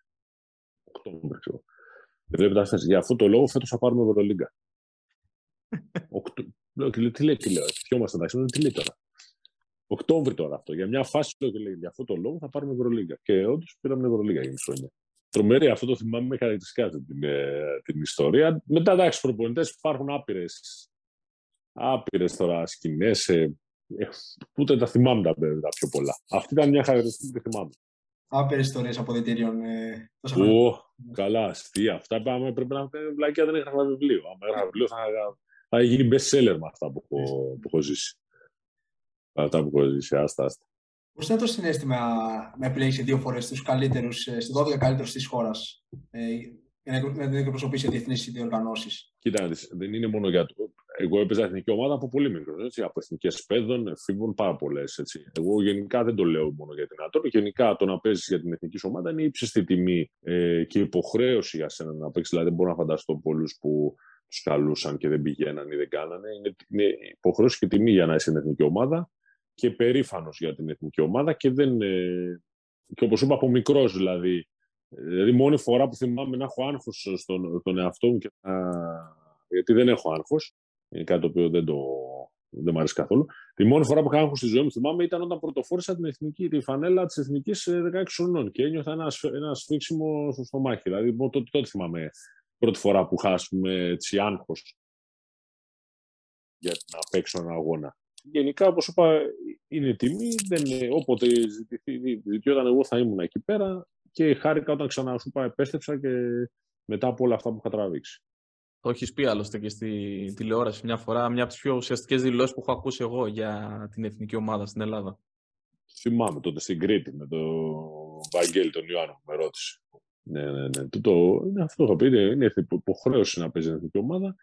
Οκτώβρη, ξέρω. Για αυτό το λόγο φέτος θα πάρουμε Ευρωλίγκα. Τι λέω, κοιόμαστε εντάξει, τι λέει τώρα. Οκτώβρη τώρα αυτό. Για μια φάση, λέει, για αυτό το λόγο θα πάρουμε Ευρωλίγκα. Και όντως πήραμε Ευρωλίγκα για μισό χρόνο. Τρομερή, αυτό το θυμάμαι χαρακτηριστικά την ιστορία. Μετά, εντάξει, προπονητές υπάρχουν άπειρες τώρα σκηνές. Ούτε τα θυμάμαι τα πιο πολλά. Αυτή ήταν μια χαρακτηριστική που θυμάμαι. Άπειρες ιστορίες αποδυτήριων. Καλά, αστεία. Αυτά πρέπει να είναι βλακιά, δεν έγραφα βιβλίο. Αν έγραφα βιβλίο θα γίνει best seller με αυτά που έχω ζήσει. Άστα. Πώς ήταν το συνέστημα να επιλέξει 2 φορές τους καλύτερους, στις 12 καλύτερους της χώρας, να την εκπροσωπήσει διεθνείς διοργανώσεις? Κοιτάξτε, δεν είναι μόνο για το. Εγώ έπαιζα εθνική ομάδα από πολύ μικρό. Έτσι, από εθνικές παιδών, εφήβων, πάρα πολλές. Εγώ γενικά δεν το λέω μόνο για την ατόμη. Γενικά το να παίζεις για την εθνική ομάδα είναι ύψιστη τιμή και υποχρέωση για σένα να παίξεις. Δηλαδή, δεν μπορώ να φανταστώ πολλούς που τους καλούσαν και δεν πηγαίναν ή δεν κάνανε. Είναι υποχρέωση και τιμή για να είσαι στην εθνική ομάδα και περήφανος για την εθνική ομάδα. Και όπως είπα, από μικρός δηλαδή. Δηλαδή, μόνη φορά που θυμάμαι να έχω άγχος στον εαυτό μου, γιατί δεν έχω άγχος. Είναι κάτι το οποίο δεν μου αρέσει καθόλου. Τη μόνη φορά που είχα άγχος στη ζωή μου, θυμάμαι, ήταν όταν πρωτοφόρησα τη φανέλα της Εθνικής 16 χρονών και ένιωθα ένα σφίξιμο στο στομάχι. Δηλαδή, τότε θυμάμαι πρώτη φορά που είχα, ας πούμε, έτσι, άγχος για να παίξω έναν αγώνα. Γενικά, όπως είπα, είναι τιμή. Όποτε ζητιόταν, εγώ θα ήμουν εκεί πέρα και χάρηκα όταν ξανά, σου είπα, επέστρεψα και μετά από όλα αυτά που είχα τραβήξει. Το έχεις πει άλλωστε και στη τηλεόραση μια φορά, μια από τις πιο ουσιαστικές δηλώσεις που έχω ακούσει εγώ για την εθνική ομάδα στην Ελλάδα. Θυμάμαι τότε στην Κρήτη με τον Βαγγέλη, τον Ιωάννη που με ρώτησε. Ναι. Αυτό θα πει, είναι υποχρέωση να παίζει την εθνική ομάδα.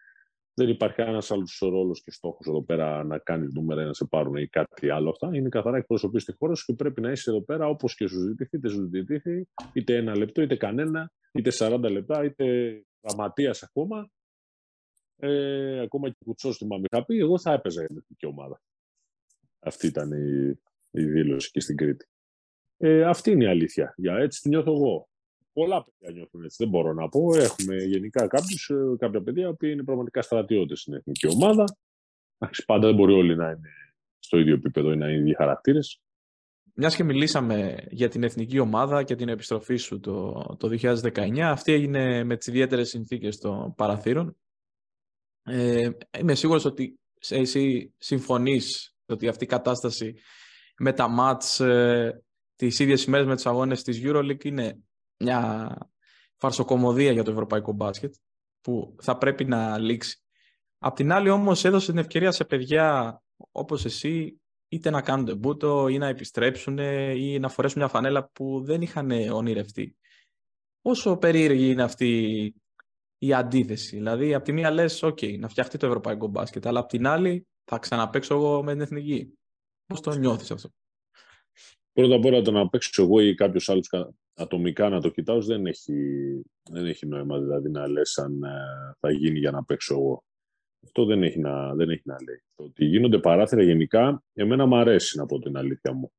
Δεν υπάρχει κανένας άλλος ρόλος και στόχος εδώ πέρα να κάνεις νούμερα, να σε πάρουν ή κάτι άλλο. Αυτά είναι καθαρά εκπροσωπείς τη χώρα σου και πρέπει να είσαι εδώ πέρα όπως και σου ζητηθεί, είτε σου ζητηθεί, είτε 1 λεπτό, είτε κανένα, είτε 40 λεπτά, είτε γραμματείας ακόμα. Ακόμα και κουτσός του ΜΜΑΜΕ είχα πει, εγώ θα έπαιζα για την εθνική ομάδα. Αυτή ήταν η δήλωση και στην Κρήτη. Αυτή είναι η αλήθεια. Έτσι την νιώθω εγώ. Πολλά παιδιά νιώθουν έτσι. Δεν μπορώ να πω. Έχουμε γενικά κάποια παιδιά που είναι πραγματικά στρατιώτες στην εθνική ομάδα. Πάντα δεν μπορεί όλοι να είναι στο ίδιο επίπεδο ή να είναι ίδιοι χαρακτήρες. Μιας και μιλήσαμε για την εθνική ομάδα και την επιστροφή σου το 2019, αυτή έγινε με τις ιδιαίτερες συνθήκες των παραθύρων. Είμαι σίγουρος ότι εσύ συμφωνείς ότι αυτή η κατάσταση με τα μάτς τις ίδιες ημέρες με τους αγώνες της EuroLeague είναι μια φαρσοκωμωδία για το ευρωπαϊκό μπάσκετ που θα πρέπει να λήξει. Απ' την άλλη όμως έδωσε την ευκαιρία σε παιδιά όπως εσύ είτε να κάνουν τεμπούτο ή να επιστρέψουν ή να φορέσουν μια φανέλα που δεν είχαν ονειρευτεί. Πόσο περίεργη είναι αυτή η αντίθεση? Δηλαδή απ' τη μία λες okay, να φτιαχτεί το ευρωπαϊκό μπάσκετ, αλλά απ' την άλλη θα ξαναπαίξω εγώ με την εθνική. Πώς το νιώθεις αυτό? Πρώτα απ' όλα το να παίξω εγώ ή κάποιος άλλος ατομικά να το κοιτάω δεν έχει νόημα, δηλαδή να λες αν θα γίνει για να παίξω εγώ. Αυτό δεν έχει να λέει. Το ότι γίνονται παράθυρα γενικά, εμένα μου αρέσει να πω την αλήθεια μου.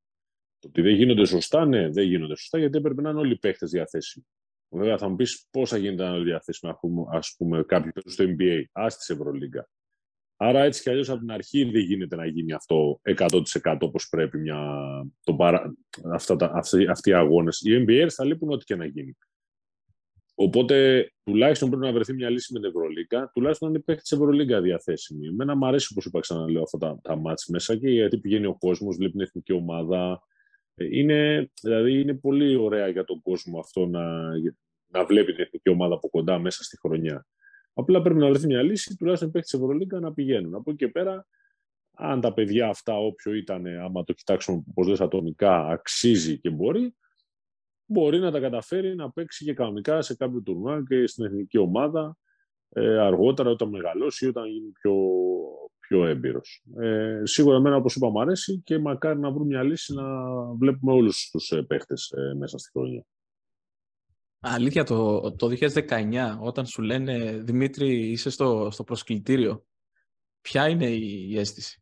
Το ότι δεν γίνονται σωστά, ναι, δεν γίνονται σωστά γιατί έπρεπε να είναι όλοι οι παίχτες διαθέσιμοι. Βέβαια, θα μου πεις πώς θα γίνεται να είναι όλοι διαθέσιμοι, ας πούμε, κάποιοι παίζουν στο NBA, ας της Ευρωλίγκα. Άρα έτσι κι αλλιώς από την αρχή δεν γίνεται να γίνει αυτό 100% όπως πρέπει αυτοί οι αγώνες. Οι NBA θα λείπουν ό,τι και να γίνει. Οπότε τουλάχιστον πρέπει να βρεθεί μια λύση με την Ευρωλίγκα, τουλάχιστον αν υπάρχει τη Ευρωλίγκα διαθέσιμη. Εμένα μου αρέσει, όπως είπα, ξαναλέω, αυτά τα μάτς μέσα και γιατί πηγαίνει ο κόσμος, βλέπει την εθνική ομάδα. Είναι πολύ ωραία για τον κόσμο αυτό να βλέπει την εθνική ομάδα από κοντά μέσα στη χρονιά. Απλά πρέπει να βρεθεί μια λύση, τουλάχιστον υπάρχει τη Ευρωλίγκα να πηγαίνουν. Από εκεί και πέρα, αν τα παιδιά αυτά, όποιο ήταν, άμα το κοιτάξουμε πώς λες ατομικά, αξίζει και μπορεί να τα καταφέρει να παίξει και κανονικά σε κάποιο τουρνουά και στην εθνική ομάδα αργότερα όταν μεγαλώσει ή όταν γίνει πιο έμπειρος. Σίγουρα εμένα, όπως είπα, μου αρέσει και μακάρι να βρουν μια λύση να βλέπουμε όλους τους παίχτες μέσα στη χρονιά. Αλήθεια, το 2019 όταν σου λένε «Δημήτρη, είσαι στο προσκλητήριο», ποια είναι η αίσθηση?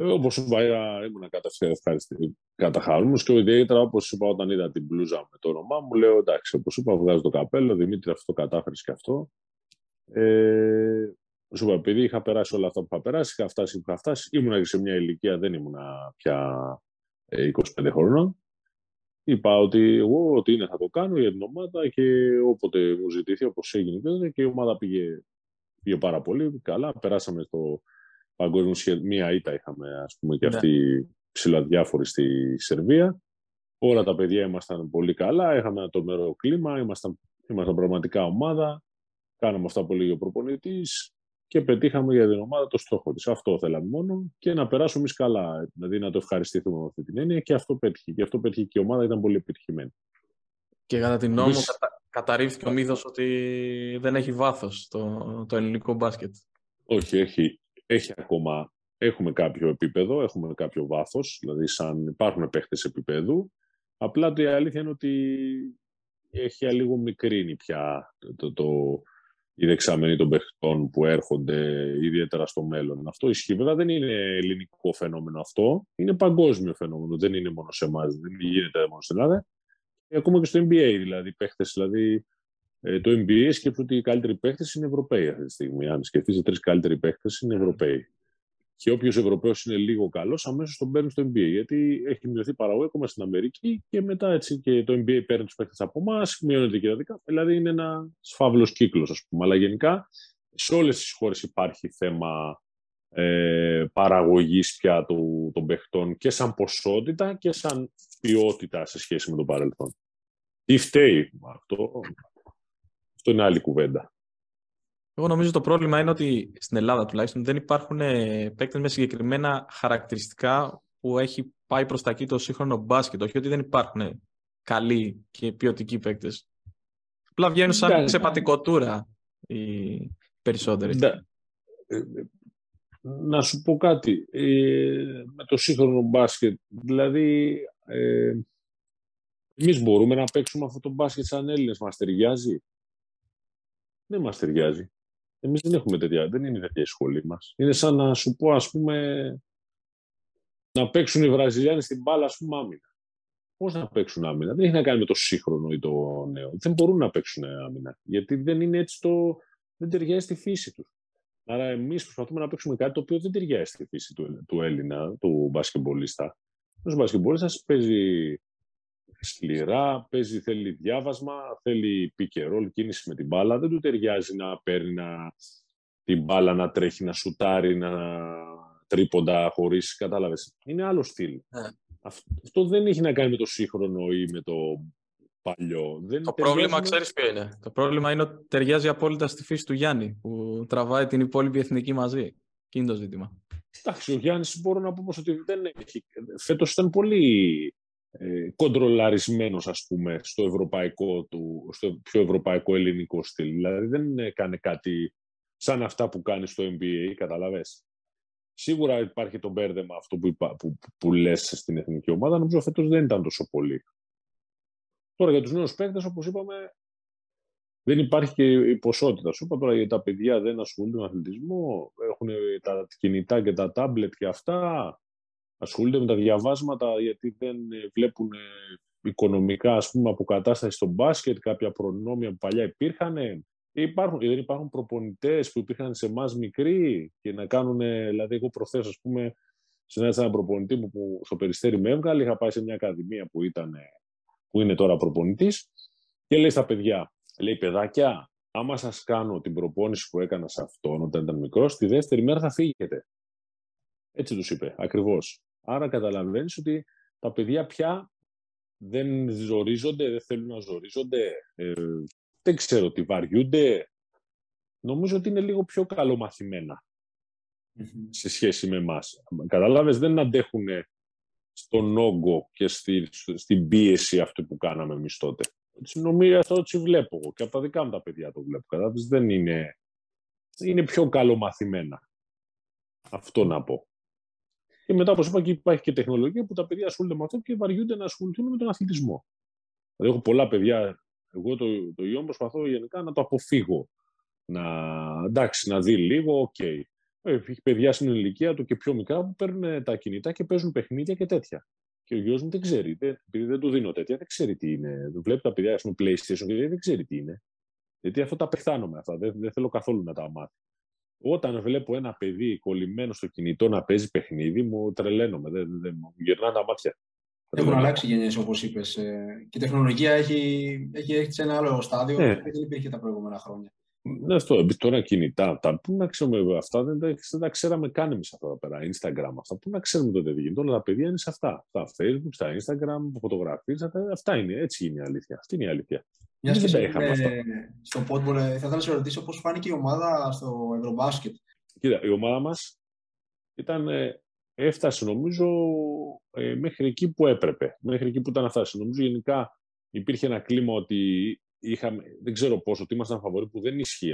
Όπως είπα, ήμουν καταχαρούμενος και ιδιαίτερα όπως είπα, όταν είδα την μπλούζα με το όνομά μου, λέω εντάξει, όπως είπα, βγάζω το καπέλο, Δημήτρη, αυτό κατάφερες και αυτό. Όπως είπα, επειδή είχα περάσει όλα αυτά που είχα περάσει, είχα φτάσει, ήμουνα και σε μια ηλικία, δεν ήμουνα πια 25 χρονών. Είπα ότι εγώ ό,τι είναι θα το κάνω για την ομάδα και όποτε μου ζητήθη, όπως έγινε και η ομάδα πήγε πάρα πολύ καλά, περάσαμε στο παγκόσμιο σχέδιο, μία ήττα είχαμε, ας πούμε, και αυτή ψηλοαδιάφορη στη Σερβία. Όλα τα παιδιά ήμασταν πολύ καλά, είχαμε ένα τρομερό κλίμα, ήμασταν πραγματικά ομάδα, κάναμε αυτά που λέγει ο προπονητής και πετύχαμε για την ομάδα το στόχο της. Αυτό θέλαμε μόνο και να περάσουμε εμείς καλά, δηλαδή να το ευχαριστηθούμε με αυτή την έννοια και αυτό πέτυχε. Και αυτό πέτυχε και η ομάδα, ήταν πολύ επιτυχημένη. Και κατά την νόμο καταρρίφθηκε ο μύθος ότι δεν έχει βάθος το ελληνικό μπάσκετ. Όχι, έχει ακόμα, έχουμε κάποιο επίπεδο, έχουμε κάποιο βάθος, δηλαδή σαν υπάρχουν παίχτες επίπεδου, απλά η αλήθεια είναι ότι έχει λίγο μικρύνει πια η δεξαμενή των παίχτων που έρχονται ιδιαίτερα στο μέλλον. Αυτό ισχύει, βέβαια δεν είναι ελληνικό φαινόμενο αυτό, είναι παγκόσμιο φαινόμενο, δεν είναι μόνο σε εμάς, δεν γίνεται μόνο στην Ελλάδα. Ακόμα και στο NBA δηλαδή, παίχτες δηλαδή, το NBA σκέφτεται ότι οι καλύτεροι παίχτες είναι Ευρωπαίοι αυτή τη στιγμή. Αν σκεφτείτε τρεις καλύτεροι παίχτες είναι Ευρωπαίοι. Και όποιος Ευρωπαίος είναι λίγο καλός, αμέσως τον παίρνει στο NBA. Γιατί έχει μειωθεί παραγωγή ακόμα στην Αμερική και μετά έτσι και το NBA παίρνει τους παίχτες από εμάς, μειώνεται και τα δικά. Δηλαδή είναι ένας φαύλος κύκλος, ας πούμε. Αλλά γενικά σε όλες τις χώρες υπάρχει θέμα παραγωγής πια των παίχτων και σαν ποσότητα και σαν ποιότητα σε σχέση με το παρελθόν. Τι φταίει αυτό? Αυτό είναι άλλη κουβέντα. Εγώ νομίζω το πρόβλημα είναι ότι στην Ελλάδα τουλάχιστον δεν υπάρχουν παίκτες με συγκεκριμένα χαρακτηριστικά που έχει πάει προς τα εκεί το σύγχρονο μπάσκετ. Όχι ότι δεν υπάρχουν καλοί και ποιοτικοί παίκτες. Απλά βγαίνουν σαν ξεπατικοτούρα οι περισσότεροι. Να σου πω κάτι. Με το σύγχρονο μπάσκετ, δηλαδή εμείς μπορούμε να παίξουμε αυτό το μπάσκετ σαν Έλληνες, μας ταιριάζει? Δεν μας ταιριάζει. Εμείς δεν έχουμε τέτοια, δεν είναι τέτοια η σχολή μας. Είναι σαν να σου πω, ας πούμε, να παίξουν οι Βραζιλιάνοι στην μπάλα, ας πούμε, άμυνα. πώς να παίξουν άμυνα. Δεν έχει να κάνει με το σύγχρονο ή το νέο. Δεν μπορούν να παίξουν άμυνα. Γιατί δεν είναι έτσι δεν ταιριάζει στη φύση τους. Άρα εμείς προσπαθούμε να παίξουμε κάτι το οποίο δεν ταιριάζει στη φύση του Έλληνα, του μπασκετμπολίστα. Ο μπασκετμπολίστας παίζει σκληρά, θέλει διάβασμα, θέλει pick-and-roll, κίνηση με την μπάλα. Δεν του ταιριάζει να παίρνει την μπάλα, να τρέχει, να σουτάρει, να τρίποντα χωρίς, κατάλαβες. Είναι άλλο στυλ. Yeah. Αυτό δεν έχει να κάνει με το σύγχρονο ή με το παλιό. Το πρόβλημα, ξέρεις ποιο είναι. Το πρόβλημα είναι ότι ταιριάζει απόλυτα στη φύση του Γιάννη, που τραβάει την υπόλοιπη εθνική μαζί. Και είναι το ζήτημα. Εντάξει, ο Γιάννης μπορώ να πω ότι δεν έχει. Φέτος ήταν πολύ κοντρολαρισμένος, ας πούμε, στο πιο ευρωπαϊκό ελληνικό στυλ. Δηλαδή δεν έκανε κάτι σαν αυτά που κάνει στο NBA, καταλαβες. Σίγουρα υπάρχει το μπέρδεμα αυτό που λες στην εθνική ομάδα. Νομίζω φέτος δεν ήταν τόσο πολύ. Τώρα για τους νέους παίκτες, όπως είπαμε, δεν υπάρχει και η ποσότητα. Σου είπα τώρα γιατί τα παιδιά δεν ασχολούνται με αθλητισμό, έχουν τα κινητά και τα τάμπλετ και αυτά. Ασχολούνται με τα διαβάσματα γιατί δεν βλέπουν οικονομικά, ας πούμε, αποκατάσταση στο μπάσκετ, κάποια προνόμια που παλιά υπήρχαν. Δεν υπάρχουν προπονητές που υπήρχαν σε εμάς μικροί και να κάνουν. Δηλαδή, εγώ προχθές, ας πούμε, συνάντησα έναν προπονητή που στο Περιστέρι με έβγαλε. Είχα πάει σε μια ακαδημία που είναι τώρα προπονητής και λέει στα παιδιά, λέει, παιδάκια, άμα σας κάνω την προπόνηση που έκανα σε αυτόν όταν ήταν μικρός, τη δεύτερη μέρα θα φύγετε. Έτσι τους είπε, ακριβώς. Άρα καταλαβαίνεις ότι τα παιδιά πια δεν ζορίζονται, δεν θέλουν να ζορίζονται. Δεν ξέρω τι βαριούνται. Νομίζω ότι είναι λίγο πιο καλομαθημένα σε σχέση με εμάς. Κατάλαβες, δεν αντέχουν στον όγκο και στην πίεση αυτή που κάναμε εμείς τότε. Νομίζω αυτό έτσι βλέπω και από τα δικά μου τα παιδιά το βλέπω. Κατάλαβες, δεν είναι πιο καλομαθημένα. Αυτό να πω. Και μετά, όπως είπα, και υπάρχει και τεχνολογία που τα παιδιά ασχολούνται με αυτό και βαριούνται να ασχοληθούν με τον αθλητισμό. Δηλαδή, έχω πολλά παιδιά. Εγώ το γιο μου προσπαθώ γενικά να το αποφύγω. Εντάξει, να δει λίγο, οκ. Okay. Έχει παιδιά στην ηλικία του και πιο μικρά που παίρνουν τα κινητά και παίζουν παιχνίδια και τέτοια. Και ο γιος μου δεν ξέρει, επειδή δεν του δίνω τέτοια, δεν ξέρει τι είναι. Βλέπει τα παιδιά στο PlayStation και δεν ξέρει τι είναι. Γιατί αυτό τα πεθάνομαι αυτά. Δεν θέλω καθόλου να τα μάθω. Όταν βλέπω ένα παιδί κολλημένο στο κινητό να παίζει παιχνίδι, μου τρελαίνομαι. Μου γυρνάνε τα μάτια. Έχουν αλλάξει γενιές, όπως είπες. Και η τεχνολογία έχει έρθει σε ένα άλλο στάδιο που δεν υπήρχε τα προηγούμενα χρόνια. Ναι, αυτό. Τώρα κινητά. Πού να ξέρουμε αυτά, δεν τα ξέραμε καν εμείς αυτά εδώ πέρα. Instagram, αυτά. Πού να ξέρουμε τότε τι γίνεται. Όλα τα παιδιά είναι σε αυτά. Στα Facebook, στα Instagram, φωτογραφίες. Αυτά είναι. Έτσι είναι η αλήθεια. Αυτή είναι η αλήθεια. Μια στο Πόντμπολ, θα ήθελα να σε ρωτήσω πώς φάνηκε η ομάδα στο Ευρωμπάσκετ. Κοίτα, η ομάδα μας έφτασε νομίζω μέχρι εκεί που έπρεπε, μέχρι εκεί που ήταν να φτάσει. Νομίζω γενικά υπήρχε ένα κλίμα ότι είχαμε, δεν ξέρω πόσο, ότι ήμασταν φαβοροί που δεν ισχύει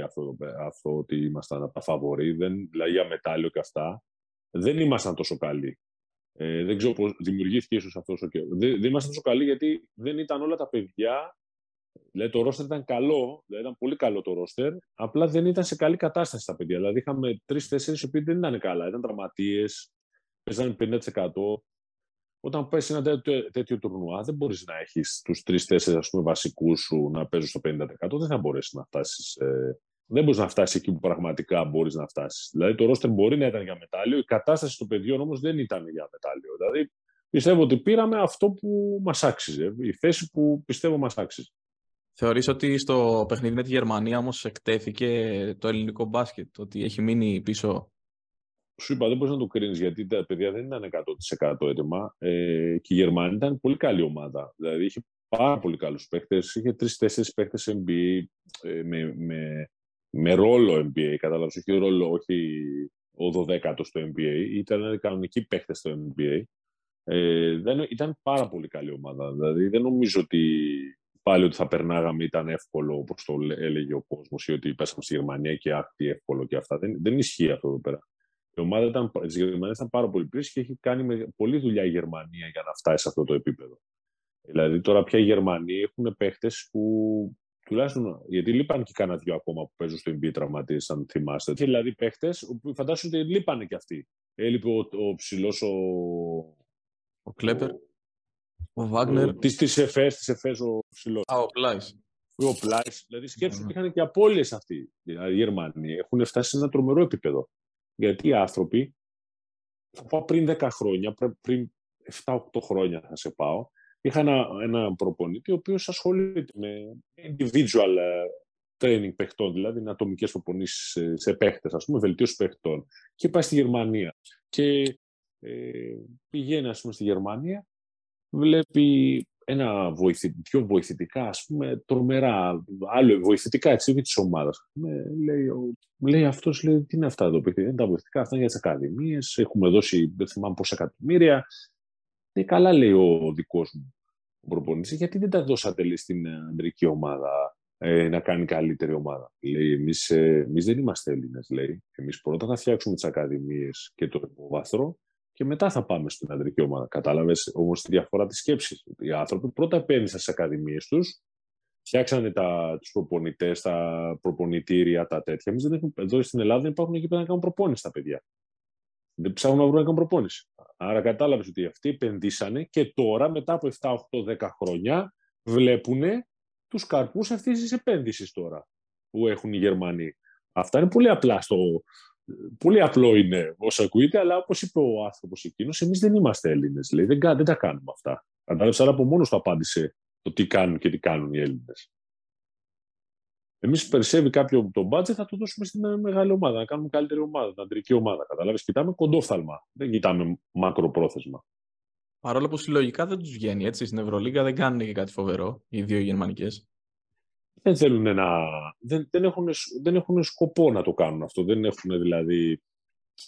αυτό ότι ήμασταν από τα φαβοροί, δηλαδή για μετάλλιο και αυτά. Δεν ήμασταν τόσο καλοί. Δεν ξέρω πώς δημιουργήθηκε ίσως αυτός ο καιρός. Δεν ήμασταν τόσο καλοί γιατί δεν ήταν όλα τα παιδιά. Δηλαδή το ρόστερ ήταν καλό, δηλαδή ήταν πολύ καλό το ρόστερ, απλά δεν ήταν σε καλή κατάσταση τα παιδιά. Δηλαδή είχαμε 3-4 οι οποίοι δεν ήταν καλά, ήταν τραυματίες. Παίζανε 50%. Όταν παίζει ένα τέτοιο τουρνουά, δεν μπορεί να έχει του 3-4 βασικού σου να παίζουν στο 50%. Δεν θα μπορέσει να φτάσει. Δεν μπορεί να φτάσει εκεί που πραγματικά μπορεί να φτάσει. Δηλαδή, το ρόστερ μπορεί να ήταν για μετάλλιο, η κατάσταση των παιδιών όμως δεν ήταν για μετάλλιο. Δηλαδή, πιστεύω ότι πήραμε αυτό που μας άξιζε, η θέση που πιστεύω μας άξιζε. Θεωρείς ότι στο παιχνίδι με τη Γερμανία όμως εκτέθηκε το ελληνικό μπάσκετ, ότι έχει μείνει πίσω? Σου είπα, δεν μπορείς να το κρίνεις γιατί τα παιδιά δεν ήταν 100% έτοιμα και η Γερμανία ήταν πολύ καλή ομάδα. Δηλαδή είχε πάρα πολύ καλούς παίκτες, είχε 3-4 παίκτες NBA με ρόλο NBA, κατάλαβες, όχι ρόλο, όχι ο 12ος στο NBA, ήταν κανονικοί παίκτες στο NBA. Ήταν πάρα πολύ καλή ομάδα, δηλαδή δεν νομίζω ότι πάλι ότι θα περνάγαμε ήταν εύκολο όπως το έλεγε ο κόσμος ή ότι πέσαμε στη Γερμανία και άκτη εύκολο και αυτά. Δεν ισχύει αυτό εδώ πέρα. Η ομάδα της Γερμανίας ήταν πάρα πολύ πλήρης και έχει κάνει πολλή δουλειά η Γερμανία για να φτάσει σε αυτό το επίπεδο. Δηλαδή, τώρα πια οι Γερμανοί έχουν παίχτες που τουλάχιστον. Γιατί λείπαν και κάνα δυο ακόμα που παίζουν στο NBA τραυματίες, αν θυμάστε. Και δηλαδή παίχτες που φαντάζονται ότι λείπανε κι αυτοί. Έλειπε ο ψηλός. Ο Κλέπερ. Ο Βάγνερ. Της ΕΦΕΣ ο ψηλός. Α, ο Πλάις. Δηλαδή σκέψου ότι είχαν και απώλειες αυτοί οι Γερμανοί. Έχουν φτάσει σε ένα τρομερό επίπεδο. Γιατί οι άνθρωποι, θα πάω πριν 10 χρόνια, πριν 7-8 χρόνια θα σε πάω, είχα ένα προπονητή ο οποίος ασχολείται με individual training παιχτών, δηλαδή με ατομικές προπονήσεις σε παίχτες, ας πούμε, βελτίωση παιχτών. Και πάει στη Γερμανία. Και πηγαίνει, ας πούμε, στη Γερμανία, βλέπει δύο βοηθητικά, ας πούμε, τρομερά, άλλο βοηθητικά, έτσι, της ομάδας. Λέει αυτός, τι είναι αυτά εδώ, είναι τα βοηθητικά, αυτά είναι για τις ακαδημίες, έχουμε δώσει, δεν θυμάμαι πόσα εκατομμύρια. Καλά, λέει ο δικός μου προπονητής, γιατί δεν τα δώσατε, λέει, στην ανδρική ομάδα να κάνει καλύτερη ομάδα. Λέει, εμείς δεν είμαστε Έλληνες, λέει. Εμείς πρώτα θα φτιάξουμε τις ακαδημίες και το υποβάθρο και μετά θα πάμε στην ανδρική ομάδα. Κατάλαβες όμως τη διαφορά της σκέψης. Οι άνθρωποι πρώτα επένδυσαν στις ακαδημίες τους, φτιάξανε τους προπονητές, τα προπονητήρια, τα τέτοια. Εμείς εδώ στην Ελλάδα δεν υπάρχουν εκεί πέρα να κάνουν προπόνηση τα παιδιά. Δεν ψάχνουν να βρουν να κάνουν προπόνηση. Άρα κατάλαβες ότι αυτοί επενδύσανε και τώρα μετά από 7, 8, 10 χρόνια βλέπουν τους καρπούς αυτής της επένδυσης τώρα που έχουν οι Γερμανοί. Αυτά είναι πολύ απλά πολύ απλό είναι όσο ακούγεται, αλλά όπως είπε ο άνθρωπος εκείνος, εμείς δεν είμαστε Έλληνες. Λέει, δεν τα κάνουμε αυτά. Κατάλαβες, άρα από μόνος του απάντησε το τι κάνουν και τι κάνουν οι Έλληνες. Εμείς περισσεύει κάποιο το μπάτζετ, θα το δώσουμε στην μεγάλη ομάδα, να κάνουμε καλύτερη ομάδα, την αντρική ομάδα. Κατάλαβες, κοιτάμε κοντόφθαλμα, δεν κοιτάμε μακροπρόθεσμα. Παρόλο που συλλογικά δεν τους βγαίνει, έτσι, στην Ευρωλίγκα δεν κάνουν και κάτι φοβερό οι δύο γερμανικές. Δεν θέλουν δεν έχουν σκοπό να το κάνουν αυτό. Δεν έχουν δηλαδή,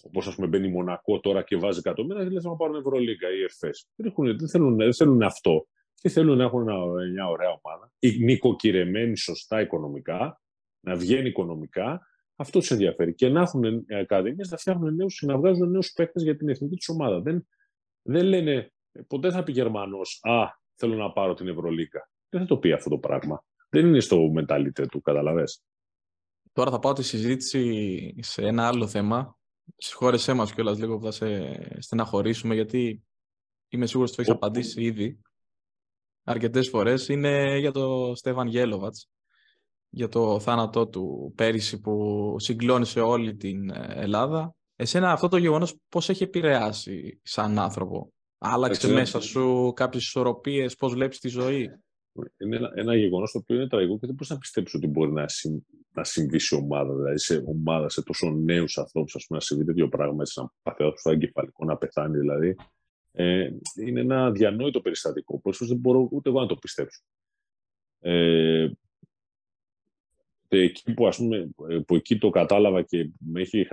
όπως ας πούμε μπαίνει η Μονακό τώρα και βάζει εκατομμύρια, δηλαδή θα πάρουν Ευρωλίγκα ή ΕΦΕΣ. Δεν θέλουν αυτό. Και θέλουν να έχουν μια ωραία ομάδα, νοικοκυρεμένη σωστά οικονομικά, να βγαίνει οικονομικά. Αυτό τους ενδιαφέρει. Και να έχουν ακαδημίες, να φτιάχνουν νέους, να βγάζουν νέους παίκτες για την εθνική τους ομάδα. Δεν λένε, ποτέ θα πει Γερμανός, θέλω να πάρω την Ευρωλίγκα. Δεν θα το πει αυτό το πράγμα. Δεν είναι στο mentality του, καταλαβές. Τώρα θα πάω τη συζήτηση σε ένα άλλο θέμα. Συγχώρεσέ μας κιόλας λίγο που θα σε στεναχωρήσουμε, γιατί είμαι σίγουρος ότι το έχεις απαντήσει ήδη αρκετές φορές. Είναι για το Στέφαν Γέλοβατς, για το θάνατό του πέρυσι που συγκλώνησε όλη την Ελλάδα. Εσένα αυτό το γεγονός πώς έχει επηρεάσει σαν άνθρωπο? Άλλαξε μέσα σου κάποιες ισορροπίες, πώς βλέπεις τη ζωή? Είναι ένα γεγονός το οποίο είναι τραγικό και δεν μπορείς να πιστέψεις ότι μπορεί να συμβεί σε ομάδα. Δηλαδή σε ομάδα, σε τόσο νέους ανθρώπους, ας πούμε, να συμβεί τέτοιο πράγμα, έτσι, να παθιάζουν στο εγκεφαλικό, να πεθάνει δηλαδή. Είναι ένα διανόητο περιστατικό. Πρόσφατα δεν μπορώ ούτε εγώ να το πιστέψω. Εκεί που, ας πούμε, που εκεί το κατάλαβα και έχει